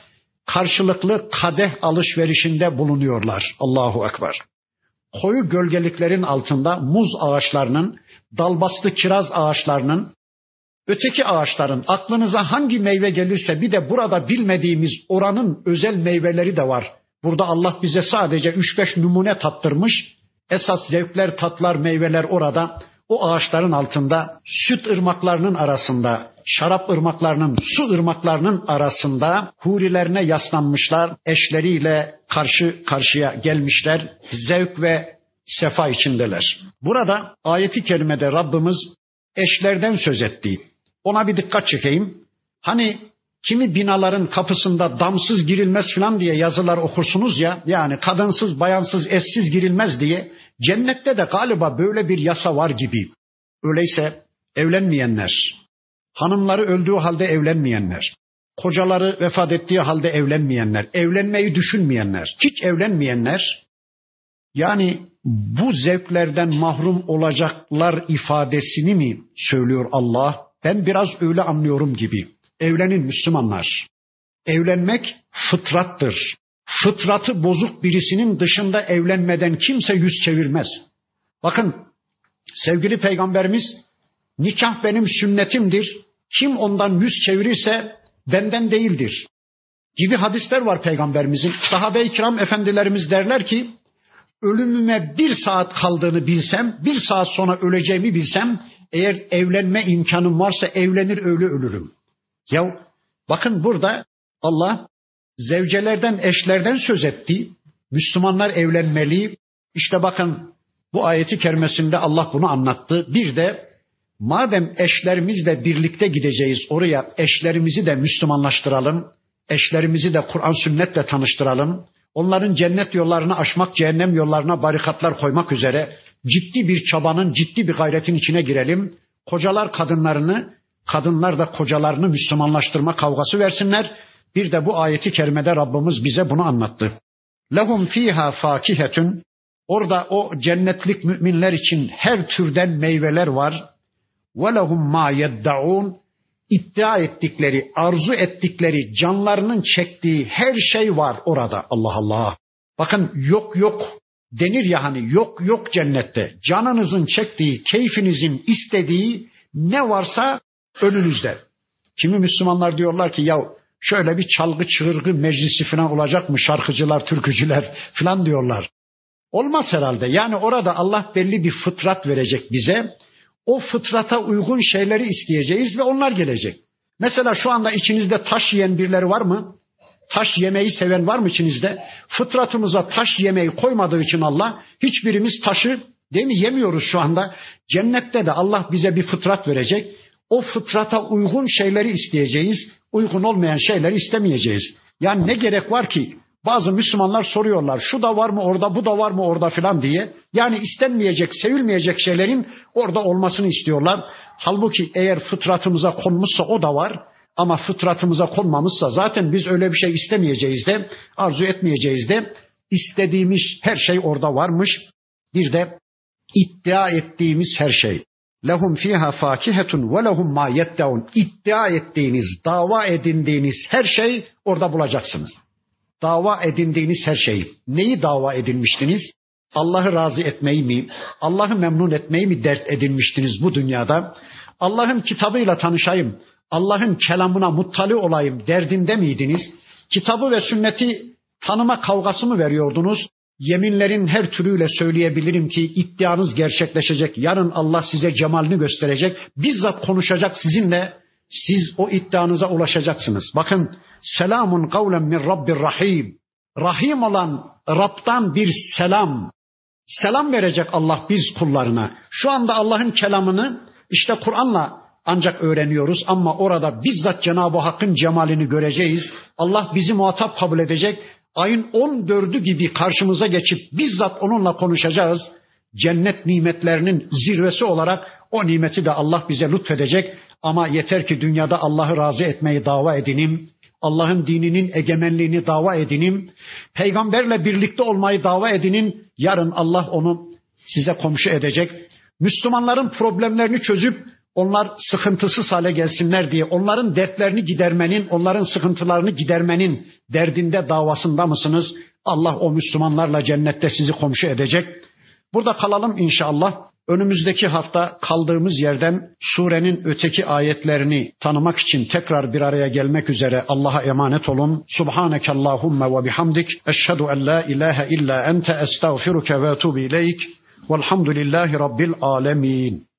karşılıklı kadeh alışverişinde bulunuyorlar. Allahu Ekber. Koyu gölgeliklerin altında muz ağaçlarının, dalbastı kiraz ağaçlarının, öteki ağaçların, aklınıza hangi meyve gelirse, bir de burada bilmediğimiz oranın özel meyveleri de var. Burada Allah bize sadece 3-5 numune tattırmış. Esas zevkler, tatlar, meyveler orada. O ağaçların altında, süt ırmaklarının arasında, şarap ırmaklarının, su ırmaklarının arasında hurilerine yaslanmışlar, eşleriyle karşı karşıya gelmişler, zevk ve sefa içindeler. Burada ayeti kerimede Rabbimiz eşlerden söz etti. Ona bir dikkat çekeyim. Hani kimi binaların kapısında damsız girilmez falan diye yazılar okursunuz ya, yani kadınsız, bayansız, eşsiz girilmez diye, cennette de galiba böyle bir yasa var gibi. Öyleyse evlenmeyenler, hanımları öldüğü halde evlenmeyenler, kocaları vefat ettiği halde evlenmeyenler, evlenmeyi düşünmeyenler, hiç evlenmeyenler, yani bu zevklerden mahrum olacaklar ifadesini mi söylüyor Allah? Ben biraz öyle anlıyorum gibi. Evlenin Müslümanlar. Evlenmek fıtrattır. Fıtratı bozuk birisinin dışında evlenmeden kimse yüz çevirmez. Bakın sevgili Peygamberimiz, nikah benim sünnetimdir, kim ondan yüz çevirirse benden değildir gibi hadisler var Peygamberimizin. Sahabe-i kiram efendilerimiz derler ki, ölümüme 1 saat kaldığını bilsem, 1 saat sonra öleceğimi bilsem, eğer evlenme imkanım varsa evlenir, öyle ölürüm. Ya bakın burada Allah zevcelerden, eşlerden söz etti. Müslümanlar evlenmeli. İşte bakın bu ayeti kerimesinde Allah bunu anlattı. Bir de madem eşlerimizle birlikte gideceğiz oraya, eşlerimizi de Müslümanlaştıralım. Eşlerimizi de Kur'an sünnetle tanıştıralım. Onların cennet yollarını aşmak, cehennem yollarına barikatlar koymak üzere ciddi bir çabanın, ciddi bir gayretin içine girelim. Kocalar kadınlarını, kadınlar da kocalarını Müslümanlaştırma kavgası versinler. Bir de bu ayeti kerimede Rabbimiz bize bunu anlattı. Lehum fiha fakihetun. Orada o cennetlik müminler için her türden meyveler var. Ve lehum ma yeddaun. İddia ettikleri, arzu ettikleri, canlarının çektiği her şey var orada. Allah Allah. Bakın yok yok denir ya hani, yok yok cennette. Canınızın çektiği, keyfinizin istediği ne varsa önünüzde. Kimi Müslümanlar diyorlar ki, ya şöyle bir çalgı çırgı meclisi falan olacak mı? Şarkıcılar, türkücüler falan diyorlar. Olmaz herhalde. Yani orada Allah belli bir fıtrat verecek bize. O fıtrata uygun şeyleri isteyeceğiz ve onlar gelecek. Mesela şu anda içinizde taş yiyen birileri var mı? Taş yemeyi seven var mı içinizde? Fıtratımıza taş yemeyi koymadığı için Allah, hiçbirimiz taşı, değil mi, yemiyoruz şu anda. Cennette de Allah bize bir fıtrat verecek. O fıtrata uygun şeyleri isteyeceğiz, uygun olmayan şeyleri istemeyeceğiz. Yani ne gerek var ki? Bazı Müslümanlar soruyorlar, şu da var mı orada, bu da var mı orada filan diye. Yani istenmeyecek, sevilmeyecek şeylerin orada olmasını istiyorlar. Halbuki eğer fıtratımıza konmuşsa o da var, ama fıtratımıza konmamışsa zaten biz öyle bir şey istemeyeceğiz de, arzu etmeyeceğiz de, istediğimiz her şey orada varmış. Bir de iddia ettiğimiz her şey. Lehum fiha fakihetun ve lehum ma yeddaun. İddia ettiğiniz, dava edindiğiniz her şey orada bulacaksınız. Dava edindiğiniz her şeyi. Neyi dava edinmiştiniz? Allah'ı razı etmeyi mi? Allah'ı memnun etmeyi mi dert edinmiştiniz bu dünyada? Allah'ın kitabıyla tanışayım, Allah'ın kelamına muttali olayım derdinde miydiniz? Kitabı ve sünneti tanıma kavgası mı veriyordunuz? Yeminlerin her türüyle söyleyebilirim ki iddianız gerçekleşecek. Yarın Allah size cemalini gösterecek. Bizzat konuşacak sizinle. Siz o iddianıza ulaşacaksınız. Bakın, selamun kavlen min Rabbir Rahim. Rahim olan Rab'dan bir selam. Selam verecek Allah biz kullarına. Şu anda Allah'ın kelamını işte Kur'an'la ancak öğreniyoruz ama orada bizzat Cenab-ı Hakk'ın cemalini göreceğiz. Allah bizi muhatap kabul edecek. Ayın 14'ü gibi karşımıza geçip bizzat onunla konuşacağız. Cennet nimetlerinin zirvesi olarak o nimeti de Allah bize lütfedecek. Ama yeter ki dünyada Allah'ı razı etmeyi dava edinim. Allah'ın dininin egemenliğini dava edinim. Peygamberle birlikte olmayı dava edinim. Yarın Allah onu size komşu edecek. Müslümanların problemlerini çözüp onlar sıkıntısız hale gelsinler diye onların dertlerini gidermenin, onların sıkıntılarını gidermenin derdinde, davasında mısınız? Allah o Müslümanlarla cennette sizi komşu edecek. Burada kalalım inşallah. Önümüzdeki hafta kaldığımız yerden surenin öteki ayetlerini tanımak için tekrar bir araya gelmek üzere Allah'a emanet olun. Subhaneke Allahumma ve bihamdik. Eşhedü en la ilahe illa ente estağfiruke ve etûbü ileyk. Velhamdülillahi rabbil âlemin.